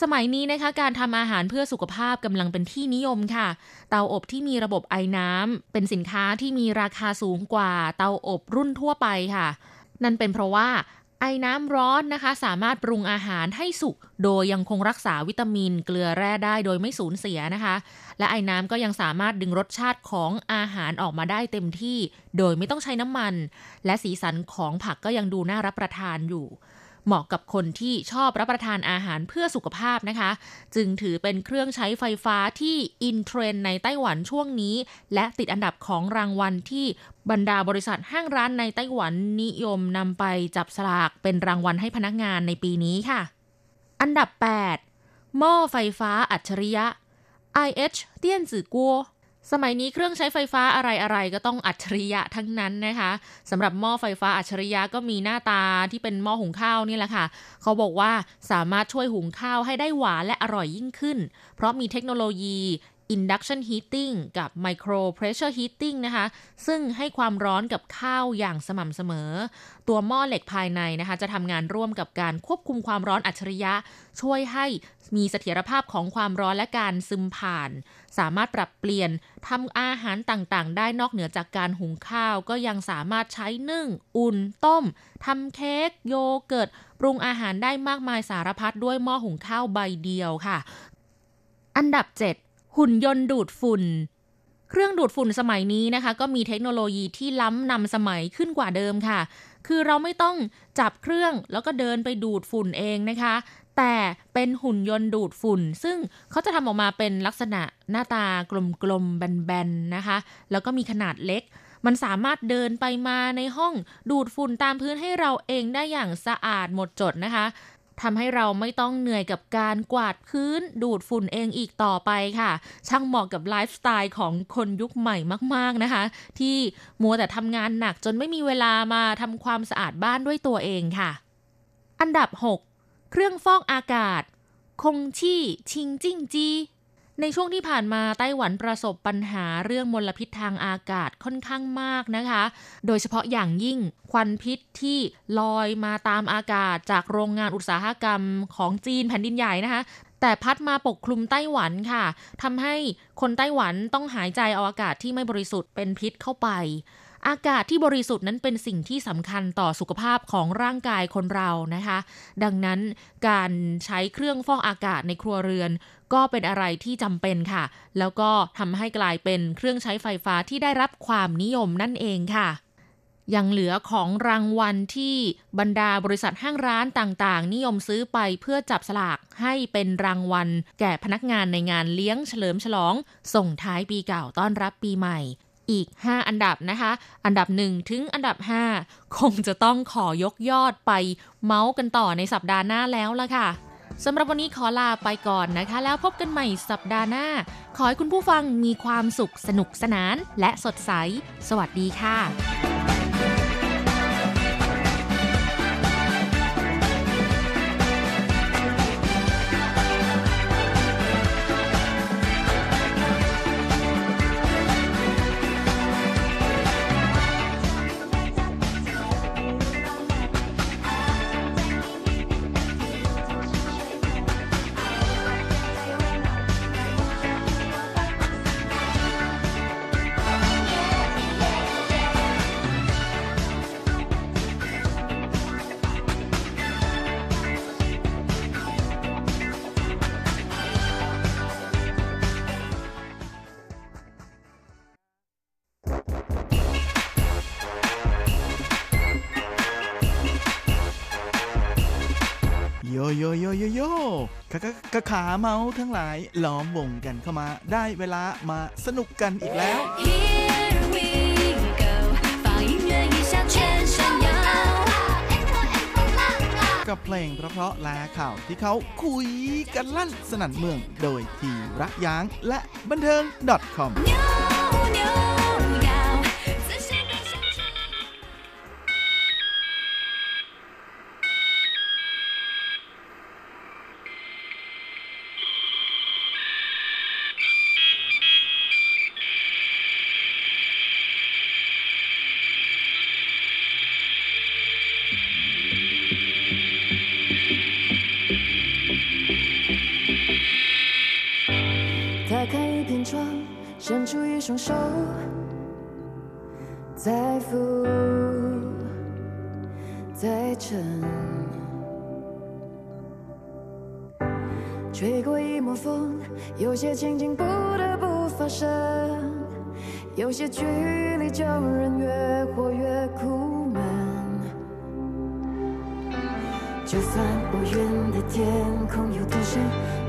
สมัยนี้นะคะการทำอาหารเพื่อสุขภาพกำลังเป็นที่นิยมค่ะเตาอบที่มีระบบไอน้ำเป็นสินค้าที่มีราคาสูงกว่าเตาอบรุ่นทั่วไปค่ะนั่นเป็นเพราะว่าไอน้ำร้อนนะคะสามารถปรุงอาหารให้สุกโดยยังคงรักษาวิตามินเกลือแร่ได้โดยไม่สูญเสียนะคะและไอน้ำก็ยังสามารถดึงรสชาติของอาหารออกมาได้เต็มที่โดยไม่ต้องใช้น้ำมันและสีสันของผักก็ยังดูน่ารับประทานอยู่เหมาะกับคนที่ชอบรับประทานอาหารเพื่อสุขภาพนะคะจึงถือเป็นเครื่องใช้ไฟฟ้าที่อินเทรนด์ในไต้หวันช่วงนี้และติดอันดับของรางวัลที่บรรดาบริษัทห้างร้านในไต้หวันนิยมนำไปจับสลากเป็นรางวัลให้พนักงานในปีนี้ค่ะอันดับแปดหม้อไฟฟ้าอัจฉริยะ ไอ เอช เตี้ยนจื่อกัวสมัยนี้เครื่องใช้ไฟฟ้าอะไรๆก็ต้องอัจฉริยะทั้งนั้นนะคะสำหรับหม้อไฟฟ้าอัจฉริยะก็มีหน้าตาที่เป็นหม้อหุงข้าวนี่แหละค่ะเขาบอกว่าสามารถช่วยหุงข้าวให้ได้หวานและอร่อยยิ่งขึ้นเพราะมีเทคโนโลยี induction heating กับ micro pressure heating นะคะซึ่งให้ความร้อนกับข้าวอย่างสม่ำเสมอตัวหม้อเหล็กภายในนะคะจะทำงานร่วมกับการควบคุมความร้อนอัจฉริยะช่วยให้มีเสถียรภาพของความร้อนและการซึมผ่านสามารถปรับเปลี่ยนทำอาหารต่างๆได้นอกเหนือจากการหุงข้าวก็ยังสามารถใช้นึ่งอุ่นต้มทำเค้กโยเกิร์ตปรุงอาหารได้มากมายสารพัดด้วยหม้อหุงข้าวใบเดียวค่ะอันดับเจ็ดหุ่นยนต์ดูดฝุ่นเครื่องดูดฝุ่นสมัยนี้นะคะก็มีเทคโนโลยีที่ล้ำนำสมัยขึ้นกว่าเดิมค่ะคือเราไม่ต้องจับเครื่องแล้วก็เดินไปดูดฝุ่นเองนะคะแต่เป็นหุ่นยนต์ดูดฝุ่นซึ่งเขาจะทำออกมาเป็นลักษณะหน้าตากลมๆแบนๆนะคะแล้วก็มีขนาดเล็กมันสามารถเดินไปมาในห้องดูดฝุ่นตามพื้นให้เราเองได้อย่างสะอาดหมดจดนะคะทำให้เราไม่ต้องเหนื่อยกับการกวาดพื้นดูดฝุ่นเองอีกต่อไปค่ะช่างเหมาะกับไลฟ์สไตล์ของคนยุคใหม่มากๆนะคะที่มัวแต่ทำงานหนักจนไม่มีเวลามาทำความสะอาดบ้านด้วยตัวเองค่ะอันดับหกเครื่องฟอกอากาศคงชี่ชิงจิ้งจีในช่วงที่ผ่านมาไต้หวันประสบปัญหาเรื่องมลพิษทางอากาศค่อนข้างมากนะคะโดยเฉพาะอย่างยิ่งควันพิษที่ลอยมาตามอากาศจากโรงงานอุตสาหกรรมของจีนแผ่นดินใหญ่นะคะแต่พัดมาปกคลุมไต้หวันค่ะทำให้คนไต้หวันต้องหายใจเอาอากาศที่ไม่บริสุทธิ์เป็นพิษเข้าไปอากาศที่บริสุทธิ์นั้นเป็นสิ่งที่สำคัญต่อสุขภาพของร่างกายคนเรานะคะดังนั้นการใช้เครื่องฟอกอากาศในครัวเรือนก็เป็นอะไรที่จำเป็นค่ะแล้วก็ทำให้กลายเป็นเครื่องใช้ไฟฟ้าที่ได้รับความนิยมนั่นเองค่ะยังเหลือของรางวัลที่บรรดาบริษัทห้างร้านต่างๆนิยมซื้อไปเพื่อจับสลากให้เป็นรางวัลแก่พนักงานในงานเลี้ยงเฉลิมฉลองส่งท้ายปีเก่าต้อนรับปีใหม่อีกห้าอันดับนะคะอันดับหนึ่งถึงอันดับห้าคงจะต้องขอยกยอดไปเมาส์กันต่อในสัปดาห์หน้าแล้วล่ะค่ะสำหรับวันนี้ขอลาไปก่อนนะคะแล้วพบกันใหม่สัปดาห์หน้าขอให้คุณผู้ฟังมีความสุขสนุกสนานและสดใสสวัสดีค่ะ โยโยโยโยโยขาขาขาเมาทั้งหลายล้อมวงกันเข้ามาได้เวลามาสนุกกันอีกแล้วกับเพลงเพราะๆและข่าวที่เขาคุยกันลั่นสนั่นเมืองโดยทีรักย้างและบันเทิง .com伸出一双手，再扶再撑，吹过一抹风，有些情景不得不发生，有些距离叫人越活越苦闷。就算无云的天空有多深，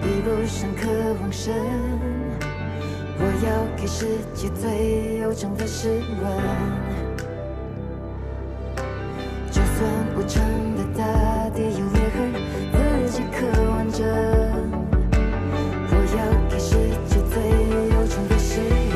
比不上渴望深。我要给世界最悠长的诗文，就算无常的大地有裂痕，自己刻完整。我要给世界最悠长的诗文。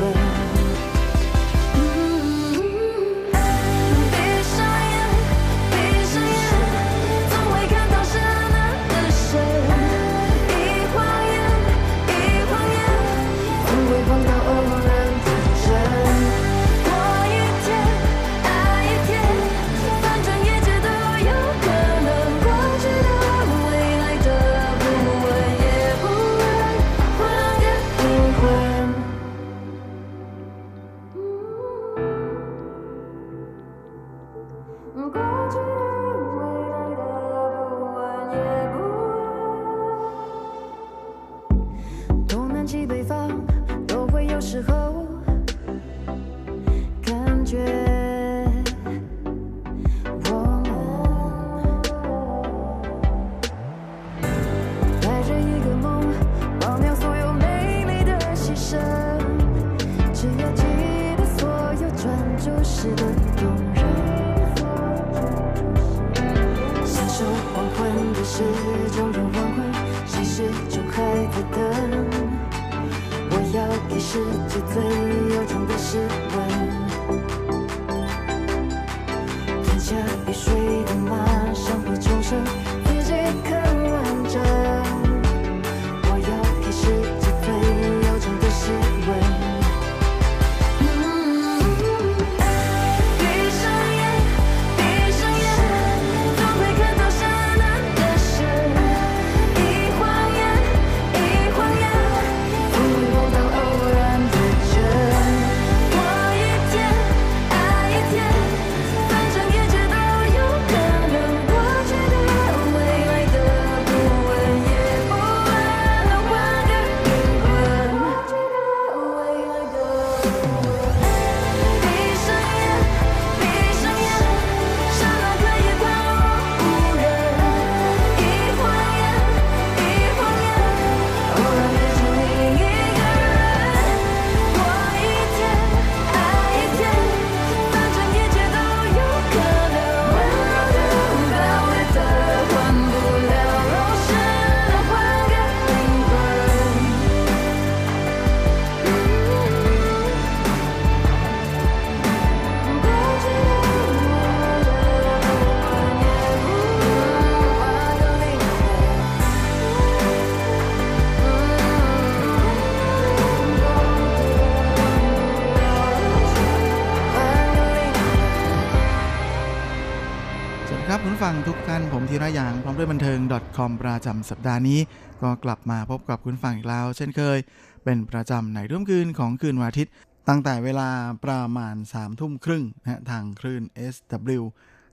ฟังทุกท่านผมธีระยางพร้อมด้วยบันเทิง .com ประจำสัปดาห์นี้ก็กลับมาพบกับคุณฟังอีกแล้วเช่นเคยเป็นประจำในรุ่มคืนของคืนวันอาทิตย์ตั้งแต่เวลาประมาณสามทุ่มครึ่งนะทางคลื่น เอส ดับเบิลยู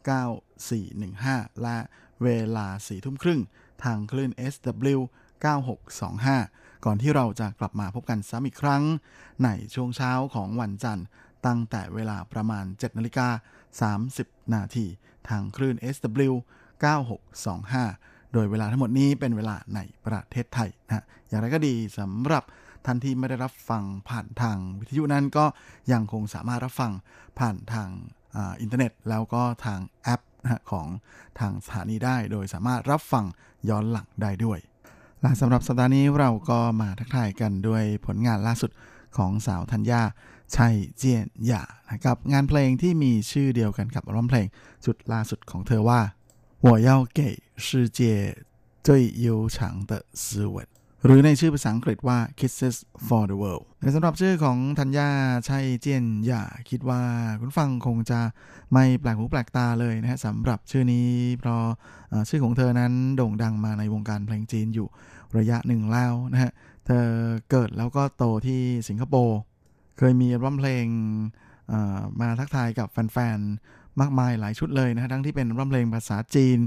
เก้าสี่หนึ่งห้าและเวลาสี่ทุ่มครึ่งทางคลื่น เอส ดับเบิลยู เก้าหกสองห้าก่อนที่เราจะกลับมาพบกันซ้ำอีกครั้งในช่วงเช้าของวันจันทร์ตั้งแต่เวลาประมาณ เจ็ดนาฬิกาสามสิบนาทีทางคลื่น เอส ดับเบิลยู เก้าหกสองห้า โดยเวลาทั้งหมดนี้เป็นเวลาในประเทศไทยนะอย่างไรก็ดีสำหรับท่านที่ไม่ได้รับฟังผ่านทางวิทยุนั้นก็ยังคงสามารถรับฟังผ่านทางอ่าอินเทอร์เน็ตแล้วก็ทางแอปของทางสถานีได้โดยสามารถรับฟังย้อนหลังได้ด้วยและสำหรับสัปดาห์นี้เราก็มาทักทายกันด้วยผลงานล่าสุดของสาวธัญญาชัยเจียนหย่านะครับงานเพลงที่มีชื่อเดียวกันกับอัลบั้มเพลงชุดล่าสุดของเธอว่า我要给世界最悠长的思吻หรือในชื่อภาษาอังกฤษว่า Kisses for the World ในสำหรับชื่อของธัญญาชัยเจียนหย่าคิดว่าคุณฟังคงจะไม่แปลกหูแปลกตาเลยนะฮะสำหรับชื่อนี้เพราะชื่อของเธอนั้นโด่งดังมาในวงการเพลงจีนอยู่ระยะหนึ่งแล้วนะฮะเธอเกิดแล้วก็โตที่สิงคโปร์เคยมีอัลบั้มเพลงมาทักทายกับแฟนๆมากมายหลายชุดเลยนะฮะทั้งที่เป็นอัลบั้มเพลงภาษาจีน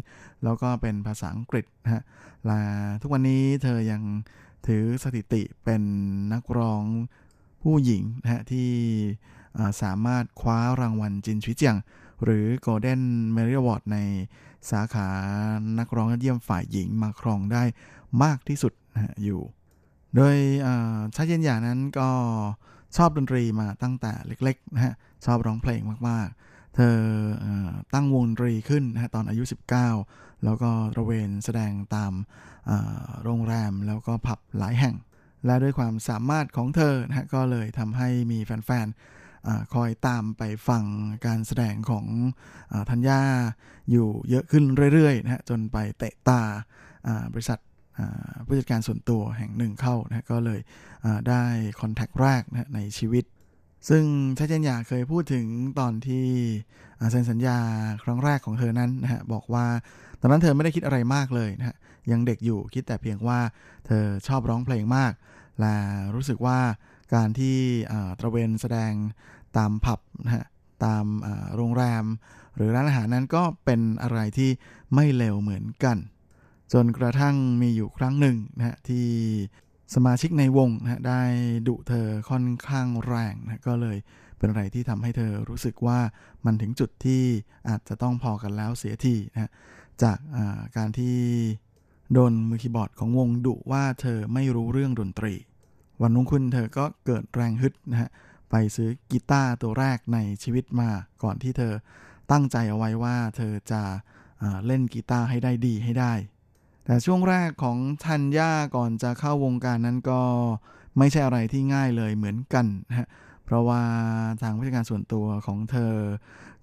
แล้วก็เป็นภาษาอังกฤษนะฮะและทุกวันนี้เธอยังถือสถิติเป็นนักร้องผู้หญิงนะฮะที่สามารถคว้ารางวัลจินชวิเจียงหรือ Golden Merit Award ในสาขานักร้องยอดเยี่ยมฝ่ายหญิงมาครองได้มากที่สุดนะฮะอยู่โดยชัยเจียนหย่านั้นก็ชอบดนตรีมาตั้งแต่เล็กๆนะฮะชอบร้องเพลงมากๆเธอตั้งวงดนตรีขึ้นนะฮะตอนอายุสิบเก้าแล้วก็ตระเวนแสดงตามโรงแรมแล้วก็ผับหลายแห่งและด้วยความสามารถของเธอนะฮะก็เลยทำให้มีแฟนๆคอยตามไปฟังการแสดงของธัญญาอยู่เยอะขึ้นเรื่อยๆนะฮะจนไปเตะตาบริษัทผู้จัดการส่วนตัวแห่งหนึ่งเข้านะก็เลยได้คอนแทคแรกนะในชีวิตซึ่งชัยเจียนหย่าเคยพูดถึงตอนที่เซ็นสัญญาครั้งแรกของเธอนั้นนะฮะบอกว่าตอนนั้นเธอไม่ได้คิดอะไรมากเลยนะฮะยังเด็กอยู่คิดแต่เพียงว่าเธอชอบร้องเพลงมากและรู้สึกว่าการที่ตระเวนแสดงตามผับนะฮะตามโรงแรมหรือร้านอาหารนั้นก็เป็นอะไรที่ไม่เลวเหมือนกันจนกระทั่งมีอยู่ครั้งหนึ่งนะฮะที่สมาชิกในวงนะฮะได้ดุเธอค่อนข้างแรงนะก็เลยเป็นอะไรที่ทำให้เธอรู้สึกว่ามันถึงจุดที่อาจจะต้องพอกันแล้วเสียทีนะฮะจากการที่โดนมือคีย์บอร์ดของวงดุว่าเธอไม่รู้เรื่องดนตรีวันรุ่งขึ้นเธอก็เกิดแรงฮึดนะฮะไปซื้อกีตาร์ตัวแรกในชีวิตมาก่อนที่เธอตั้งใจเอาไว้ว่าเธอจะเล่นกีตาร์ให้ได้ดีให้ได้แต่ช่วงแรกของธัญญาก่อนจะเข้าวงการนั้นก็ไม่ใช่อะไรที่ง่ายเลยเหมือนกันนะฮะเพราะว่าทางผู้จัดการส่วนตัวของเธอ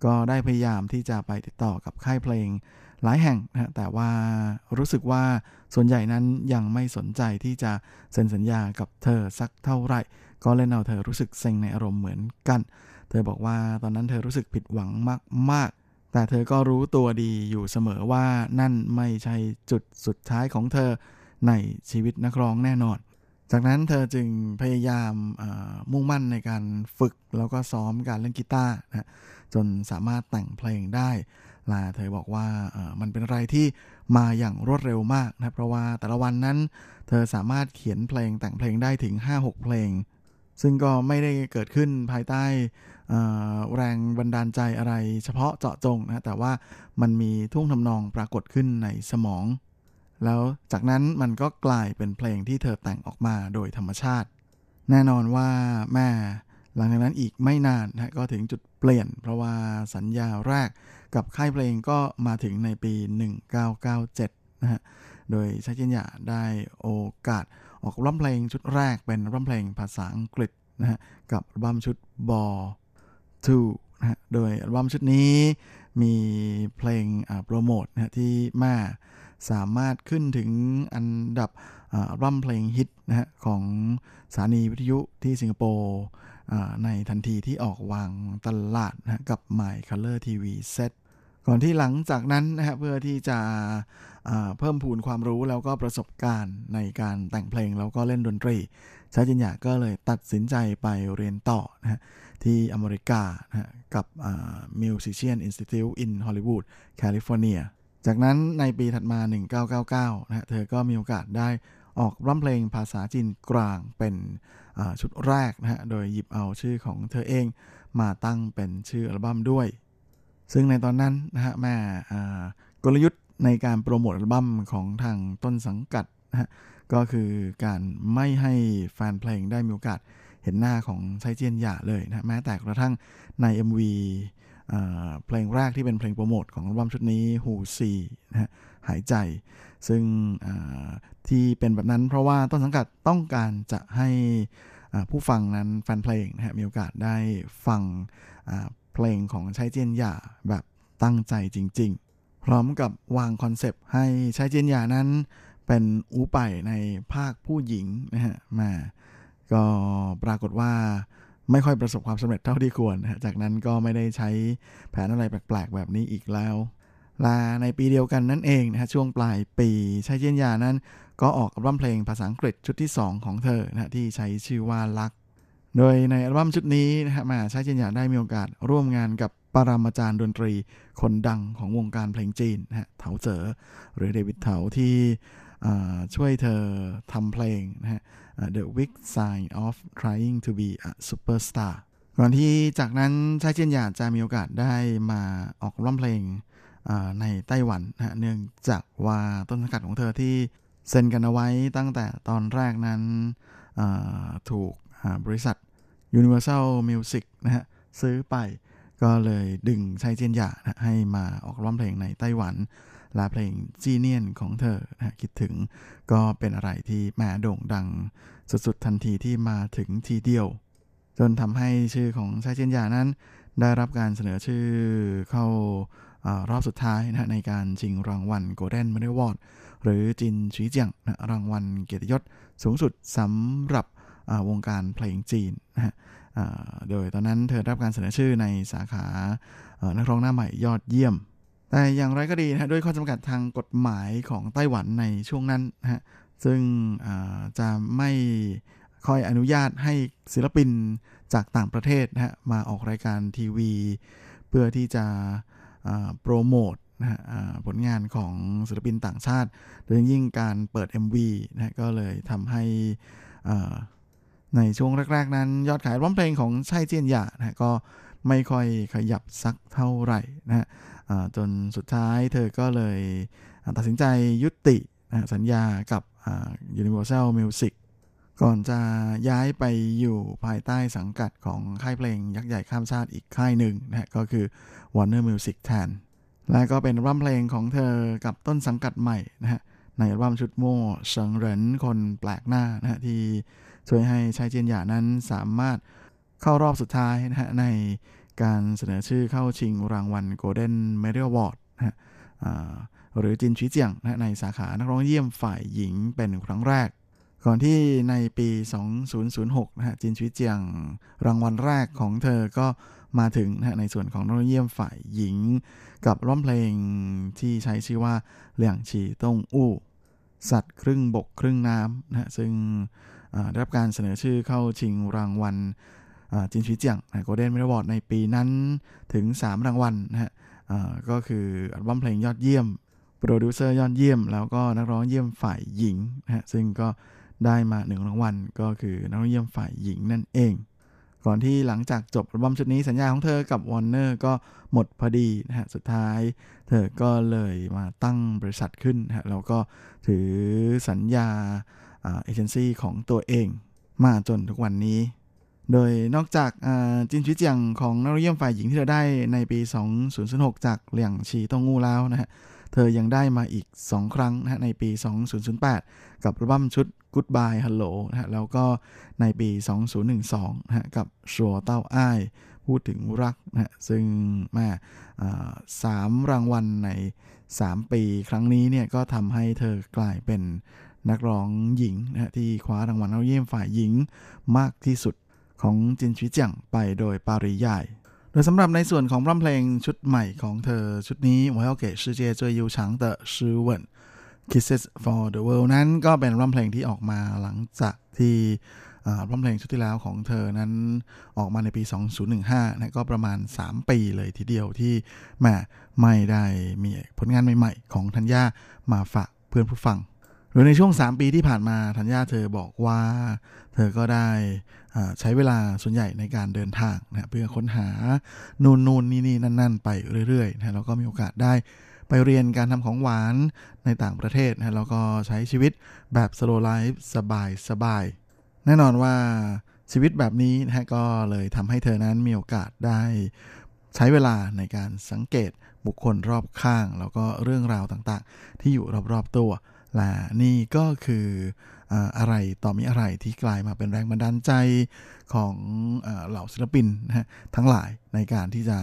ก็ได้พยายามที่จะไปติดต่อกับค่ายเพลงหลายแห่งนะแต่ว่ารู้สึกว่าส่วนใหญ่นั้นยังไม่สนใจที่จะเซ็นสัญญากับเธอสักเท่าไหร่ก็เล่นเอาเธอรู้สึกเซ็งในอารมณ์เหมือนกันเธอบอกว่าตอนนั้นเธอรู้สึกผิดหวังมากๆแต่เธอก็รู้ตัวดีอยู่เสมอว่านั่นไม่ใช่จุดสุดท้ายของเธอในชีวิตนักร้องแน่นอนจากนั้นเธอจึงพยายามมุ่งมั่นในการฝึกแล้วก็ซ้อมการเล่นกีตาร์นะจนสามารถแต่งเพลงได้และเธอบอกว่ามันเป็นอะไรที่มาอย่างรวดเร็วมากนะเพราะว่าแต่ละวันนั้นเธอสามารถเขียนเพลงแต่งเพลงได้ถึง ห้าหก เพลงซึ่งก็ไม่ได้เกิดขึ้นภายใต้แรงบันดาลใจอะไรเฉพาะเจาะจงนะแต่ว่ามันมีท่วงทำนองปรากฏขึ้นในสมองแล้วจากนั้นมันก็กลายเป็นเพลงที่เธอแต่งออกมาโดยธรรมชาติแน่นอนว่าแม่หลังจากนั้นอีกไม่นานนะก็ถึงจุดเปลี่ยนเพราะว่าสัญญาแรกกับค่ายเพลงก็มาถึงในปีหนึ่งพันเก้าร้อยเก้าสิบเจ็ดนะฮะโดยชัยเจียนหย่าได้โอกาสออกร้องเพลงชุดแรกเป็นร้องเพลงภาษาอังกฤษนะฮะกับอัลบั้มชุดบอสองนะฮะโดยอัลบั้มชุดนี้มีเพลงอ่าโปรโมทนะฮะที่มาสามารถขึ้นถึงอันดับอ่าอัลบั้มเพลงฮิตนะฮะของสถานีวิทยุที่สิงคโปร์อ่าในทันทีที่ออกวางตลาดนะฮะกับ My Color ที วี Setก่อนที่หลังจากนั้นนะฮะเพื่อที่จะเพิ่มพูนความรู้แล้วก็ประสบการณ์ในการแต่งเพลงแล้วก็เล่นดนตรีชัยเจียนหย่าก็เลยตัดสินใจไปเรียนต่อนะฮะที่อเมริกานะฮะกับอ่า Musician Institute in Hollywood California จากนั้นในปีถัดมาหนึ่งพันเก้าร้อยเก้าสิบเก้านะฮะเธอก็มีโอกาสได้ออกร้องเพลงภาษาจีนกลางเป็นอ่าชุดแรกนะฮะโดยหยิบเอาชื่อของเธอเองมาตั้งเป็นชื่ออัลบั้มด้วยซึ่งในตอนนั้นนะฮะแม่กลยุทธ์ ในการโปรโมทอัลบั้มของทางต้นสังกัดนะฮะก็คือการไม่ให้แฟนเพลงได้มีโอกาสเห็นหน้าของไซเจียนหย่าเลยนะแม้แต่กระทั่งใน เอ็ม วี เอ่อเพลงแรกที่เป็นเพลงโปรโมทของอัลบั้มชุดนี้ฮูซีนะฮะหายใจซึ่งที่เป็นแบบนั้นเพราะว่าต้นสังกัดต้องการจะให้ผู้ฟังนั้นแฟนเพลงนะฮะมีโอกาสได้ฟังเพลงของไซเจียนหย่าแบบตั้งใจจริงๆพร้อมกับวางคอนเซปต์ให้ไซเจียนหย่านั้นเป็นอู่ไปในภาคผู้หญิงนะฮะมาก็ปรากฏว่าไม่ค่อยประสบความสำเร็จเท่าที่ควรนะฮะจากนั้นก็ไม่ได้ใช้แผนอะไรแปลกๆแบบนี้อีกแล้วและในปีเดียวกันนั่นเองนะฮะช่วงปลายปีไซเจียนหย่านั้นก็ออกอัลบั้มเพลงภาษาอังกฤษชุดที่สองของเธอนะฮะที่ใช้ชื่อว่ารักโดยในอัลบั้มชุดนี้นะฮะมาไซเจียนหย่าได้มีโอกาสร่วมงานกับปรมาจารย์ดนตรีคนดังของวงการเพลงจีนนะฮะเถาเจ๋อหรือเดวิดเถาที่ช่วยเธอทำเพลงนะฮะ The Weak Side of Trying to Be a Superstar ก่อนที่จากนั้นไซเจียนหย่าจะมีโอกาสได้มาออกอัลบั้มเพลงในไต้หวันนะฮะเนื่องจากว่าต้นสังกัดของเธอที่เซ็นกันเอาไว้ตั้งแต่ตอนแรกนั้นถูกบริษัท Universal Music นะฮะซื้อไปก็เลยดึงไซเจียนหย่านะให้มาออกร้องเพลงในไต้หวันและเพลงจีเนียนของเธอนะคิดถึงก็เป็นอะไรที่แหมโด่งดังสุดๆทันทีที่มาถึงทีเดียวจนทำให้ชื่อของไซเจียนหย่านั้นได้รับการเสนอชื่อเข้ารอบสุดท้ายนะในการชิงรางวัล Golden Medal Award หรือจินชุยเจียงนะรางวัลเกียรติยศสูงสุดสำหรับวงการเพลงจีนนะฮะโดยตอนนั้นเธอรับการเสนอชื่อในสาขานักร้องหน้าใหม่ยอดเยี่ยมแต่อย่างไรก็ดีนะด้วยข้อจำกัดทางกฎหมายของไต้หวันในช่วงนั้นนะฮะซึ่งจะไม่ค่อยอนุญาตให้ศิลปินจากต่างประเทศนะฮะมาออกรายการทีวีเพื่อที่จะโปรโมทนะฮะผลงานของศิลปินต่างชาติโดยยิ่งการเปิด เอ็ม วี นะก็เลยทำให้ในช่วงแรกๆนั้นยอดขายร้องเพลงของไซเจียนหย่านะก็ไม่ค่อยขยับสักเท่าไหร่นะฮะจนสุดท้ายเธอก็เลยตัดสินใจยุตินะสัญญากับ Universal Music ก่อนจะย้ายไปอยู่ภายใต้สังกัดของค่ายเพลงยักษ์ใหญ่ข้ามชาติอีกค่ายหนึ่งนะก็คือ Warner Music แทนและก็เป็นร้องเพลงของเธอกับต้นสังกัดใหม่นะฮะในอัลบั้มชุดโม่เฉิงเหรินคนแปลกหน้านะฮะที่ช่วยให้ไซเจียนหย่านั้นสามารถเข้ารอบสุดท้ายนะฮะในการเสนอชื่อเข้าชิงรางวัล Golden Medal Award นะฮะหรือจินชุยเจียงนะในสาขานักร้องเยี่ยมฝ่ายหญิงเป็นครั้งแรกก่อนที่ในปีสองพันหกนะฮะจินชุยเจียงรางวัลแรกของเธอก็มาถึงนะฮะในส่วนของนักร้องเยี่ยมฝ่ายหญิงกับร้องเพลงที่ใช้ชื่อว่าเหลี่ยงฉีต้งอู้สัตว์ครึ่งบกครึ่งน้ำนะฮะซึ่งได้รับการเสนอชื่อเข้าชิงรางวัลจินชุยเจียงนะ Golden Medal Award ในปีนั้นถึงสามรางวัลนะฮะก็คืออัลบั้มเพลงยอดเยี่ยมโปรดิวเซอร์ยอดเยี่ยมแล้วก็นักร้องเยี่ยมฝ่ายหญิงนะฮะซึ่งก็ได้มาหนึ่งรางวัลก็คือนักร้องเยี่ยมฝ่ายหญิงนั่นเองก่อนที่หลังจากจบอัลบั้มชุดนี้สัญญาของเธอกับ Warner ก็หมดพอดีนะฮะสุดท้ายเธอก็เลยมาตั้งบริษัทขึ้นนะฮะแล้วก็ถือสัญญาเอเจนซี่ของตัวเองมาจนทุกวันนี้โดยนอกจากจินชุยเจียงของนักร้องเยี่ยมฝ่ายหญิงที่เธอได้ในปีสองพันหกจากเหลี่ยงชีต้งงูแล้วนะฮะเธอยังได้มาอีกสองครั้งนะฮะในปีสองพันแปดกับอัลบั้มชุด Goodbye Hello นะฮะแล้วก็ในปีสองพันสิบสองนะฮะกับชัวเต้าอ้ายพูดถึงรักนะฮะซึ่งแม่สามรางวัลในสามปีครั้งนี้เนี่ยก็ทำให้เธอกลายเป็นนักร้องหญิงนะฮะที่คว้ารางวัลนักร้องเยี่ยมฝ่ายหญิงมากที่สุดของจินชุยเจียงไปโดยปริยายโดยสำหรับในส่วนของร้องเพลงชุดใหม่ของเธอชุดนี้我要给世界最悠长的诗吻 Kisses for the World นั้นก็เป็นร้องเพลงที่ออกมาหลังจากที่ร้องเพลงชุดที่แล้วของเธอนั้นออกมาในปีสองพันสิบห้านะก็ประมาณสามปีเลยทีเดียวที่แม่ไม่ได้มีผลงานใหม่ๆของธัญญามาฝากเพื่อนผู้ฟังโดยในช่วงสามปีที่ผ่านมาธัญญาเธอบอกว่าเธอก็ได้ใช้เวลาส่วนใหญ่ในการเดินทางนะเพื่อค้นหานู่นๆนี่ๆนั่นๆไปเรื่อยๆนะแล้วก็มีโอกาสได้ ไปเรียนการทำของหวานในต่างประเทศนะแล้วก็ใช้ชีวิตแบบสโลว์ไลฟ์สบายสบายแน่นอนว่าชีวิตแบบนี้นะฮะก็เลยทำให้เธอนั้นมีโอกาสได้ใช้เวลาในการสังเกตบุคคลรอบข้างแล้วก็เรื่องราวต่างๆที่อยู่รอบๆตัวและนี่ก็คืออะไรต่อมีอะไรที่กลายมาเป็นแรงบันดาลใจของเหล่าศิลปินนะฮะทั้งหลายในการที่จะ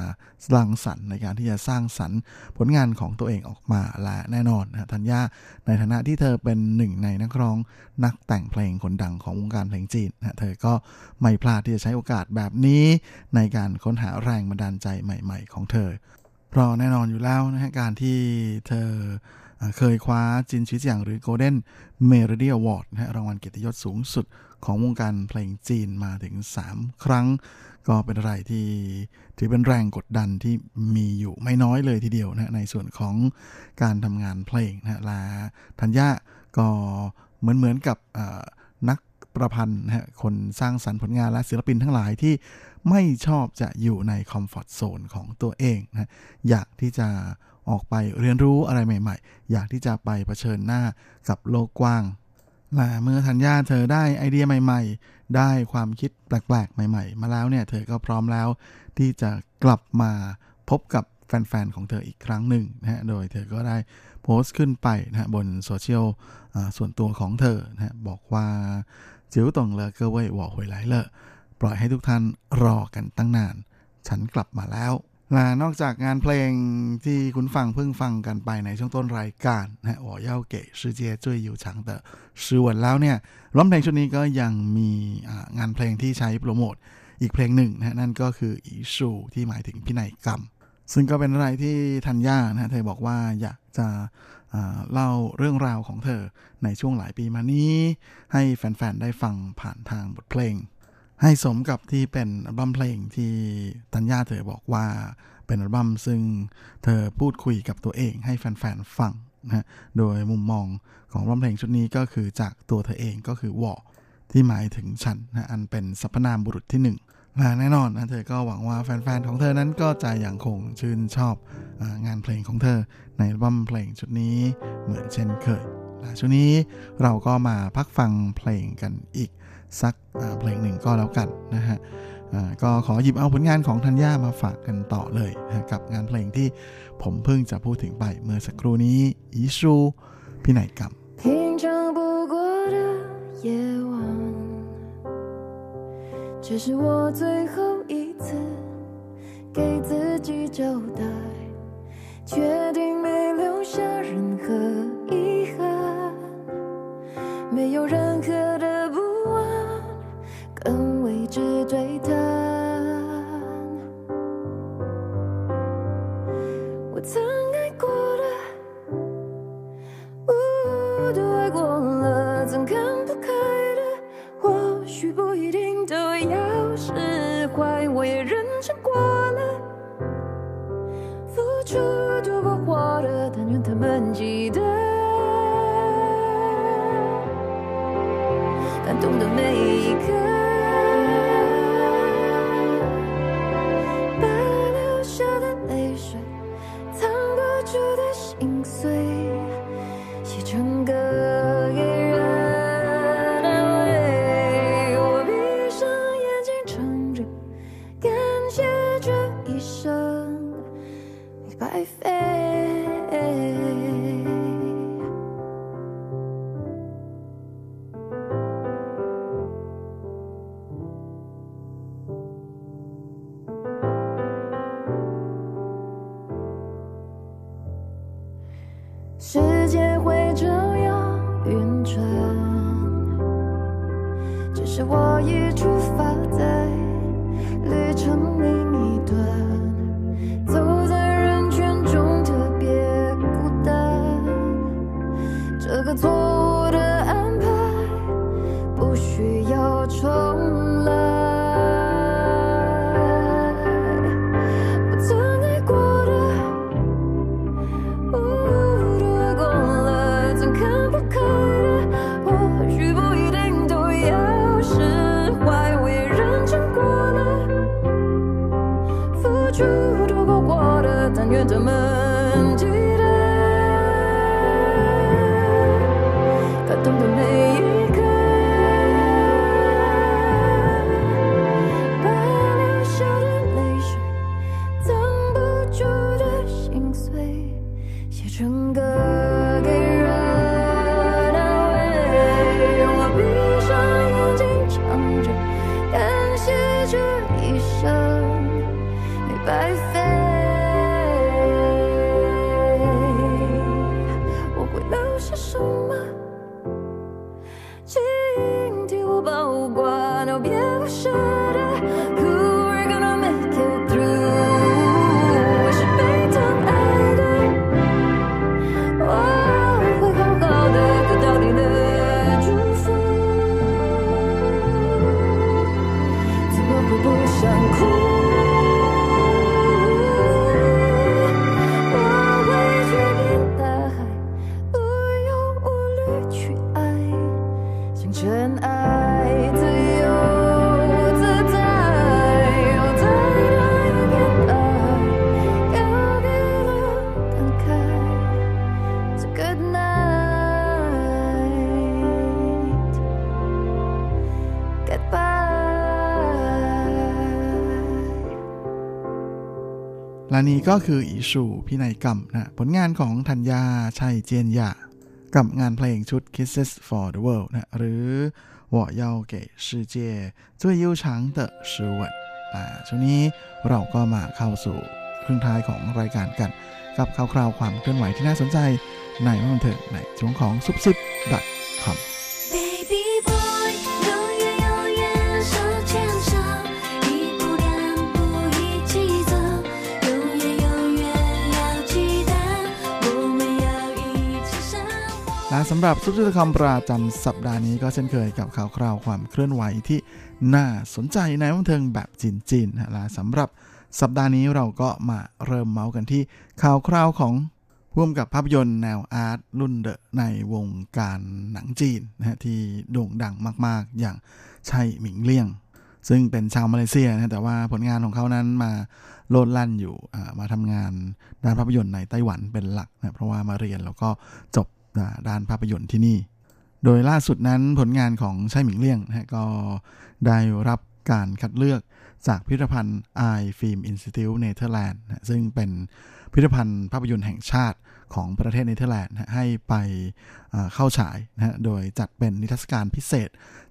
สร้างสรรค์ในการที่จะสร้างสรรค์ผลงานของตัวเองออกมาและแน่นอนนะธัญญาในฐานะที่เธอเป็นหนึ่งในนักร้องนักแต่งเพลงคนดังของวงการเพลงจีนนะเธอก็ไม่พลาดที่จะใช้โอกาสแบบนี้ในการค้นหาแรงบันดาลใจใหม่ๆของเธอเพราะแน่นอนอยู่แล้วนะฮะการที่เธอเคยคว้าจินชิเจียงหรือ Golden Melody Award นะฮะรางวัลเกียรติยศสูงสุดของวงการเพลงจีนมาถึงสามครั้งก็เป็นอะไรที่ถือเป็นแรงกดดันที่มีอยู่ไม่น้อยเลยทีเดียวนะในส่วนของการทำงานเพลงนะและธัญญาก็เหมือนเหมือนกับนักประพันธ์นะฮะคนสร้างสรรค์ผลงานและศิลปินทั้งหลายที่ไม่ชอบจะอยู่ในคอมฟอร์ตโซนของตัวเองนะอยากที่จะออกไปเรียนรู้อะไรใหม่ๆอยากที่จะไปเผชิญหน้ากับโลกกว้างและเมื่อธัญญาเธอได้ไอเดียใหม่ๆได้ความคิดแปลกๆใหม่ๆมาแล้วเนี่ยเธอก็พร้อมแล้วที่จะกลับมาพบกับแฟนๆของเธออีกครั้งหนึ่งนะฮะโดยเธอก็ได้โพสต์ขึ้นไปนะฮะบนโซเชียลส่วนตัวของเธอนะฮะบอกว่าจิ๋วต่งเลอเกอเว่ยหว่อหวยไหลเลอปล่อยให้ทุกท่านรอกันตั้งนานฉันกลับมาแล้วและนอกจากงานเพลงที่คุณฟังเพิ่งฟังกันไปในช่วงต้นรายการนะอ๋อเย่าเก๋ชื่อเจียจุ้ยอยู่ฉางเต๋อชื่อวันแล้วเนี่ยร้องเพลงชุดนี้ก็ยังมีงานเพลงที่ใช้โปรโมทอีกเพลงหนึ่งนะนั่นก็คืออีชูที่หมายถึงพินัยกรรมซึ่งก็เป็นอะไรที่ธัญญานะเธอบอกว่าอยากจะเล่าเรื่องราวของเธอในช่วงหลายปีมานี้ให้แฟนๆได้ฟังผ่านทางบทเพลงให้สมกับที่เป็นอัลบั้มเพลงที่ธัญญาเธอบอกว่าเป็นอัลบั้มซึ่งเธอพูดคุยกับตัวเองให้แฟนๆฟังนะโดยมุมมองของอัลบั้มเพลงชุดนี้ก็คือจากตัวเธอเองก็คือวอที่หมายถึงฉันนะอันเป็นสรรพนามบุรุษที่หนึ่งและแน่นอนนะเธอก็หวังว่าแฟนๆของเธอนั้นก็จะยังคงชื่นชอบงานเพลงของเธอในอัลบั้มเพลงชุดนี้เหมือนเช่นเคยและช่วงนี้เราก็มาพักฟังเพลงกันอีกสักเพลงหนึ่งก็แล้วกันนะฮะก็ขอหยิบเอาผลงานของธัญญามาฝากกันต่อเลยนะกับงานเพลงที่ผมเพิ่งจะพูดถึงไปเมื่อสักครู่นี้อีชูพินัยกรรม这是我最后一次给自己交代确定没留下任何遗憾没有任何的不安跟未知对谈我曾爱过的呜都爱过了曾看不开的或许不一定都要释怀我也认真过了付出多么花的但愿他们记得感动的每一刻把流下的泪水藏不住的心碎写成歌给白费世界会这样运转只是我一出发在旅程另一端走在这个错误的安排不需要重来我曾爱过的呜都爱过了曾看不开的或许不一定都要释怀我也认真过了付出多过我的但愿他们记得是什么记忆替我把我关到别不是的และนี้ก็คืออิชูพินัยกรรมนะผลงานของธัญญาชัยเจียนยากับงานเพลงชุด Kisses for the World นะหรือ我要给世界最悠长的诗吻อ่าช่วงนี้เราก็มาเข้าสู่ครึ่งท้ายของรายการกันกับข่าวคราวความเคลื่อนไหวที่น่าสนใจในวงเถิดในช่วงของ ซุปซิป ดอท คอมและสำหรับซุปซิป ดอท คอม ประจำสัปดาห์นี้ก็เช่นเคยกับข่าวคราวความเคลื่อนไหวที่น่าสนใจในวงเทิงแบบจีนๆและสำหรับสัปดาห์นี้เราก็มาเริ่มเมาส์กันที่ข่าวคราวของร่วมกับภาพยนตร์แนวอาร์ตรุ่นเดอะในวงการหนังจีนนะที่โด่งดังมากๆอย่างไช่หมิงเลี่ยงซึ่งเป็นชาวมาเลเซียนะแต่ว่าผลงานของเขานั้นมาโลดแล่นอยู่มาทำงานด้านภาพยนตร์ในไต้หวันเป็นหลักนะเพราะว่ามาเรียนแล้วก็จบด้านภาพยนตร์ที่นี่โดยล่าสุดนั้นผลงานของไช่หมิงเลี่ยงนะก็ได้รับการคัดเลือกจากพิพิธภัณฑ์ I Film Initiative Netherlands นะซึ่งเป็นพิพิธภัณฑ์ภาพยนตร์แห่งชาติของประเทศเนเธอร์แลนด์นะให้ไปเข้าฉายนะโดยจัดเป็นนิทรรศการพิเศษ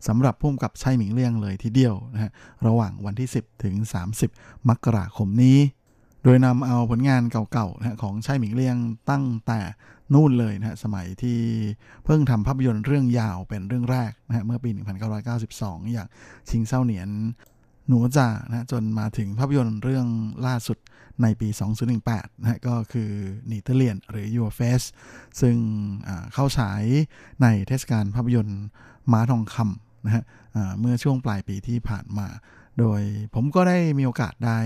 สำหรับผู้กำกับไช่หมิงเลี่ยงเลยทีเดียวนะระหว่างวันที่สิบถึงสามสิบมกราคมนี้โดยนำเอาผลงานเก่าๆนะของไช่หมิงเลี่ยงตั้งแต่นู่นเลยนะสมัยที่เพิ่งทำภาพยนตร์เรื่องยาวเป็นเรื่องแรกนะเมื่อปีหนึ่งพันเก้าร้อยเก้าสิบสองอย่างชิงเซาเหนียนหนูจ่านะจนมาถึงภาพยนตร์เรื่องล่าสุดในปีสองพันสิบแปดนะก็คือหนีเตเลียนหรือ Your Face ซึ่งเข้าฉายในเทศกาลภาพยนตร์ม้าทองคำนะฮะเมื่อช่วงปลายปีที่ผ่านมาโดยผมก็ได้มีโอกาสได้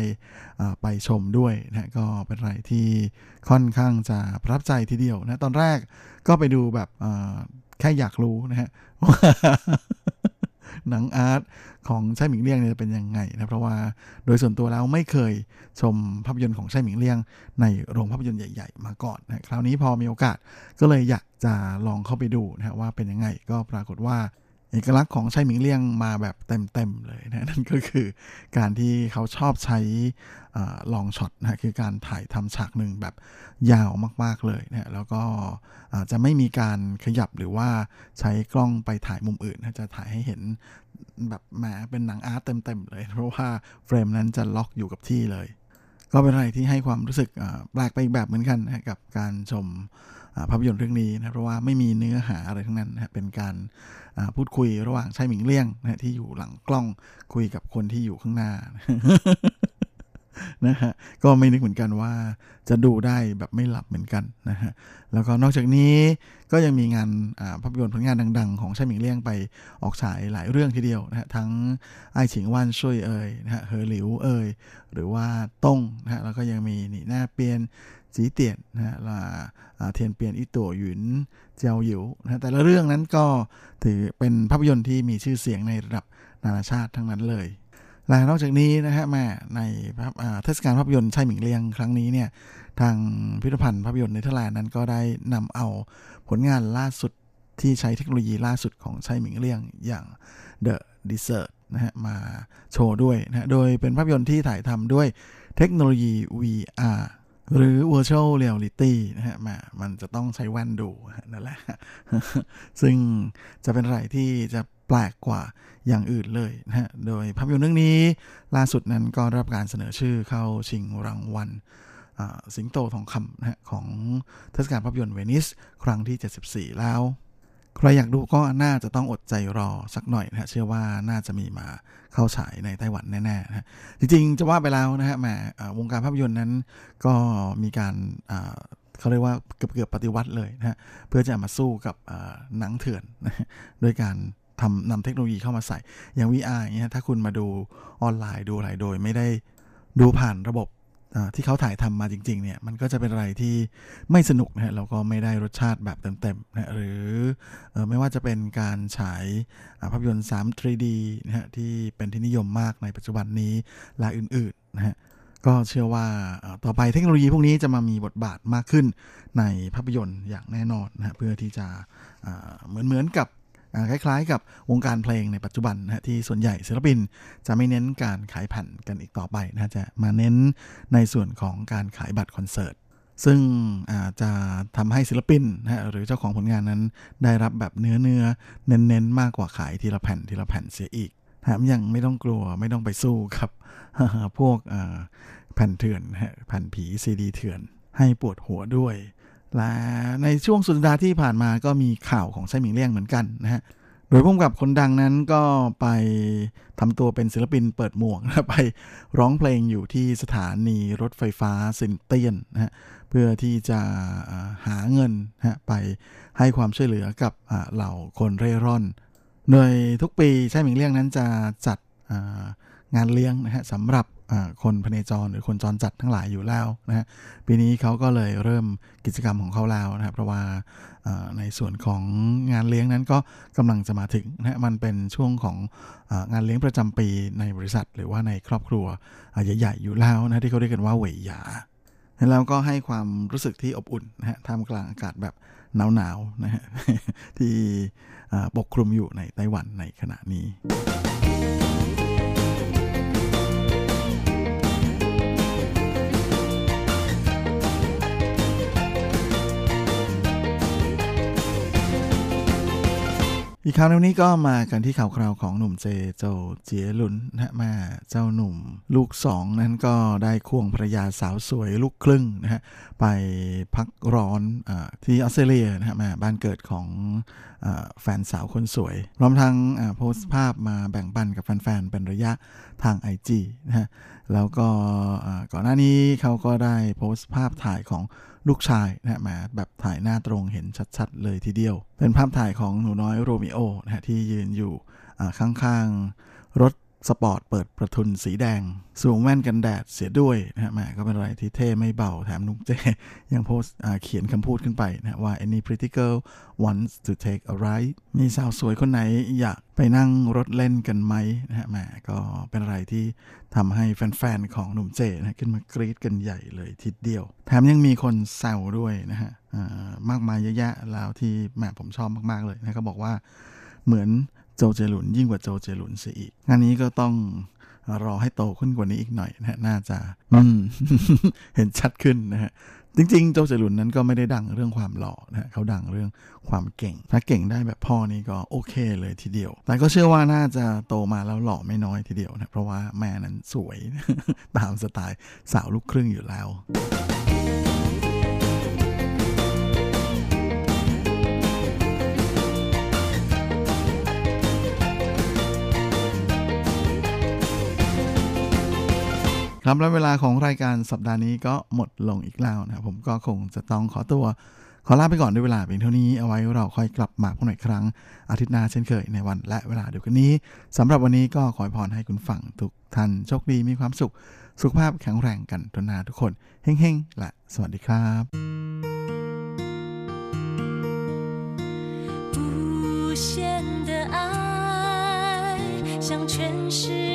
ไปชมด้วยนะก็เป็นอะไรที่ค่อนข้างจะประทับใจทีเดียวนะตอนแรกก็ไปดูแบบแค่อยากรู้นะฮะหนังอาร์ตของไช่หมิงเลี่ยงเนี่ยจะเป็นยังไงนะเพราะว่าโดยส่วนตัวแล้วไม่เคยชมภาพยนตร์ของไช่หมิงเลี่ยงในโรงภาพยนตร์ใหญ่ๆมาก่อนนะคราวนี้พอมีโอกาสก็เลยอยากจะลองเข้าไปดูนะว่าเป็นยังไงก็ปรากฏว่าเอกลักษณ์ของไช่หมิงเลี่ยงมาแบบเต็มๆเลยนะนั่นก็คือการที่เขาชอบใช้ลองช็อตนะคือการถ่ายทำฉากหนึ่งแบบยาวมากๆเลยนะแล้วก็จะไม่มีการขยับหรือว่าใช้กล้องไปถ่ายมุมอื่นนะจะถ่ายให้เห็นแบบแหมเป็นหนังอาร์ตเต็มๆเลยเพราะว่าเฟรมนั้นจะล็อกอยู่กับที่เลยก็เป็นอะไรที่ให้ความรู้สึกแปลกไปอีกแบบเหมือนกันนะกับการชมภาพยนตร์เรื่องนี้นะเพราะว่าไม่มีเนื้อหาอะไรทั้งนั้นนะเป็นการพูดคุยระหว่างไช่หมิงเลี่ยงนะที่อยู่หลังกล้องคุยกับคนที่อยู่ข้างหน้านะฮะก็ไม่นึกเหมือนกันว่าจะดูได้แบบไม่หลับเหมือนกันนะฮะแล้วก็นอกจากนี้ก็ยังมีงานภาพยนตร์ผลงานดังๆของไช่หมิงเลี่ยงไปออกฉายหลายเรื่องทีเดียวนะฮะทั้งไอ้ฉิงว่านช่วยเอ่ยนะฮะเหอหลิวเอ่ยหรือว่าต้งนะฮะแล้วก็ยังมีนี่หน้าเปลี่ยนจีเตียนนะฮะละเทียนเปลี่ยนอีตัวหยุนเจียวหยิวนะแต่ละเรื่องนั้นก็ถือเป็นภาพยนตร์ที่มีชื่อเสียงในระดับนานาชาติทั้งนั้นเลยและนอกจากนี้นะฮะแม่ในเทศกาลภาพยนตร์ไช่หมิงเลี่ยงครั้งนี้เนี่ยทางพิพิธภัณฑ์ภาพยนตร์เนเธอร์แลนด์นั้นก็ได้นำเอาผลงานล่าสุดที่ใช้เทคโนโลยีล่าสุดของไช่หมิงเลี่ยงอย่าง The Desert นะฮะมาโชว์ด้วยนะโดยเป็นภาพยนตร์ที่ถ่ายทำด้วยเทคโนโลยี วี อาร์ หรือ Virtual Reality นะฮะแม่มันจะต้องใช้แว่นดูนั่นแหละซึ่งจะเป็นอะไรที่จะแปลกกว่าอย่างอื่นเลยนะฮะโดยภาพยนตร์เรื่องนี้ล่าสุดนั้นก็ได้รับการเสนอชื่อเข้าชิงรางวัล สิงโตทองคำนะฮะของเทศกาลภาพยนตร์เวนิสครั้งที่เจ็ดสิบสี่แล้วใครอยากดูก็น่าจะต้องอดใจรอสักหน่อยนะฮะเชื่อว่าน่าจะมีมาเข้าฉายในไต้หวันแน่ๆนะฮะจริงๆจะว่าไปแล้วนะฮะแหมวงการภาพยนตร์นั้นก็มีการเขาเรียกว่าเกือบๆปฏิวัติเลยนะฮะเพื่อจะมาสู้กับหนังเถื่อนด้วยการทำนำเทคโนโลยีเข้ามาใส่อย่าง วี อาร์ อย่างเงี้ยถ้าคุณมาดูออนไลน์ดูอะไรโดยไม่ได้ดูผ่านระบบที่เขาถ่ายทำมาจริงๆเนี่ยมันก็จะเป็นอะไรที่ไม่สนุกนะฮะแล้วก็ไม่ได้รสชาติแบบเต็มๆนะหรือไม่ว่าจะเป็นการฉายภาพยนตร์ ทรีดี นะฮะที่เป็นที่นิยมมากในปัจจุบันนี้และอื่นๆนะฮะก็เชื่อว่าต่อไปเทคโนโลยีพวกนี้จะมามีบทบาทมากขึ้นในภาพยนตร์อย่างแน่นอนนะฮะเพื่อที่จะเหมือนเหมือนกับคล้ายๆกับวงการเพลงในปัจจุบันนะที่ส่วนใหญ่ศิลปินจะไม่เน้นการขายแผ่นกันอีกต่อไปนะจะมาเน้นในส่วนของการขายบัตรคอนเสิร์ตซึ่งจะทำให้ศิลปินนะหรือเจ้าของผลงานนั้นได้รับแบบเนื้อเนื้อเน้นๆมากกว่าขายทีละแผ่นทีละแผ่นเสียอีกแถมยังไม่ต้องกลัวไม่ต้องไปสู้กับพวกแผ่นเถื่อนแผ่นผีซีดีเถื่อนให้ปวดหัวด้วยและในช่วงสุดสัปดาห์ที่ผ่านมาก็มีข่าวของไส้หมิงเลี่ยงเหมือนกันนะฮะโดยผู้กำกับคนดังนั้นก็ไปทำตัวเป็นศิลปินเปิดหมวกนะไปร้องเพลงอยู่ที่สถานีรถไฟฟ้าซินเตียนนะฮะเพื่อที่จะหาเงินนะฮะไปให้ความช่วยเหลือกับเหล่าคนเร่ร่อนโดยทุกปีไส้หมิงเลี่ยงนั้นจะจัดงานเลี้ยงนะฮะสำหรับคนพเนจรหรือคนจรจัดทั้งหลายอยู่แล้วนะฮะปีนี้เขาก็เลยเริ่มกิจกรรมของเขาแล้วนะครับเพราะว่าในส่วนของงานเลี้ยงนั้นก็กำลังจะมาถึงนะมันเป็นช่วงของงานเลี้ยงประจำปีในบริษัทหรือว่าในครอบครัวใหญ่ๆอยู่แล้วนะที่เขาเรียกกันว่าเหวยหยาแล้วก็ให้ความรู้สึกที่อบอุ่นนะฮะท่ามกลางอากาศแบบหนาวๆนะฮะที่ปกคลุมอยู่ในไต้หวันในขณะนี้อีกคราวนี้ก็มากันที่ข่าวคราวของหนุ่มเจโจเจี๋ยหลุนนะฮะแม่เจ้าหนุ่มลูกสองนั้นก็ได้ควงภรรยาสาวสวยลูกครึ่งนะฮะไปพักร้อนอที่ออสเตรเลียนะฮะแม่บ้านเกิดของอแฟนสาวคนสวยรวมทั้งโพสต์ภาพมาแบ่งปันกับแฟนๆเป็นระยะทาง ไอ จี นะฮะแล้วก็ก่อนหน้านี้เขาก็ได้โพสต์ภาพถ่ายของลูกชายนะมาแบบถ่ายหน้าตรงเห็นชัดๆเลยทีเดียวเป็นภาพถ่ายของหนูน้อยโรมิโอนะฮะที่ยืนอยู่ข้างๆรถสปอร์ตเปิดประทุนสีแดงสวมแว่นกันแดดเสียด้วยนะฮะมาก็เป็นอะไรที่เท่ไม่เบาแถมนุ่มเจยังโพสเขียนคำพูดขึ้นไปนะว่า any pretty girl wants to take a ride มีสาวสวยคนไหนอยากไปนั่งรถเล่นกันไหมนะฮะมาก็เป็นอะไรที่ทำให้แฟนๆของหนุ่มเจนะขึ้นมากรี๊ดกันใหญ่เลยทีเดียวแถมยังมีคนแซวด้วยนะฮะมากมายเยอะแยะแล้วที่แหมผมชอบมากๆเลยนะก็บอกว่าเหมือนโจเจหลุนยิ่งกว่าโจเจหลุนเสียอีกงานนี้ก็ต้องรอให้โตขึ้นกว่านี้อีกหน่อยนะน่าจะ เห็นชัดขึ้นนะฮะจริงๆโจเจหลุนนั้นก็ไม่ได้ดังเรื่องความหล่อนะเขาดังเรื่องความเก่งถ้าเก่งได้แบบพ่อนี่ก็โอเคเลยทีเดียวแต่ก็เชื่อว่าน่าจะโตมาแล้วหล่อไม่น้อยทีเดียวนะเพราะว่าแม่นั้นสวย ตามสไตล์สาวลูกครึ่งอยู่แล้วครับแล้วเวลาของรายการสัปดาห์นี้ก็หมดลงอีกแล้วนะครับผมก็คงจะต้องขอตัวขอลาไปก่อนด้วยเวลาเพียงเท่านี้เอาไว้เราค่อยกลับมาพบกันอีกครั้งอาทิตย์หน้าเช่นเคยในวันและเวลาเดียวกันนี้สำหรับวันนี้ก็ขอพรให้คุณฟังทุกท่านโชคดีมีความสุขสุขภาพแข็งแรงกันทุกนาทุกคนเฮ้งๆและสวัสดีครับ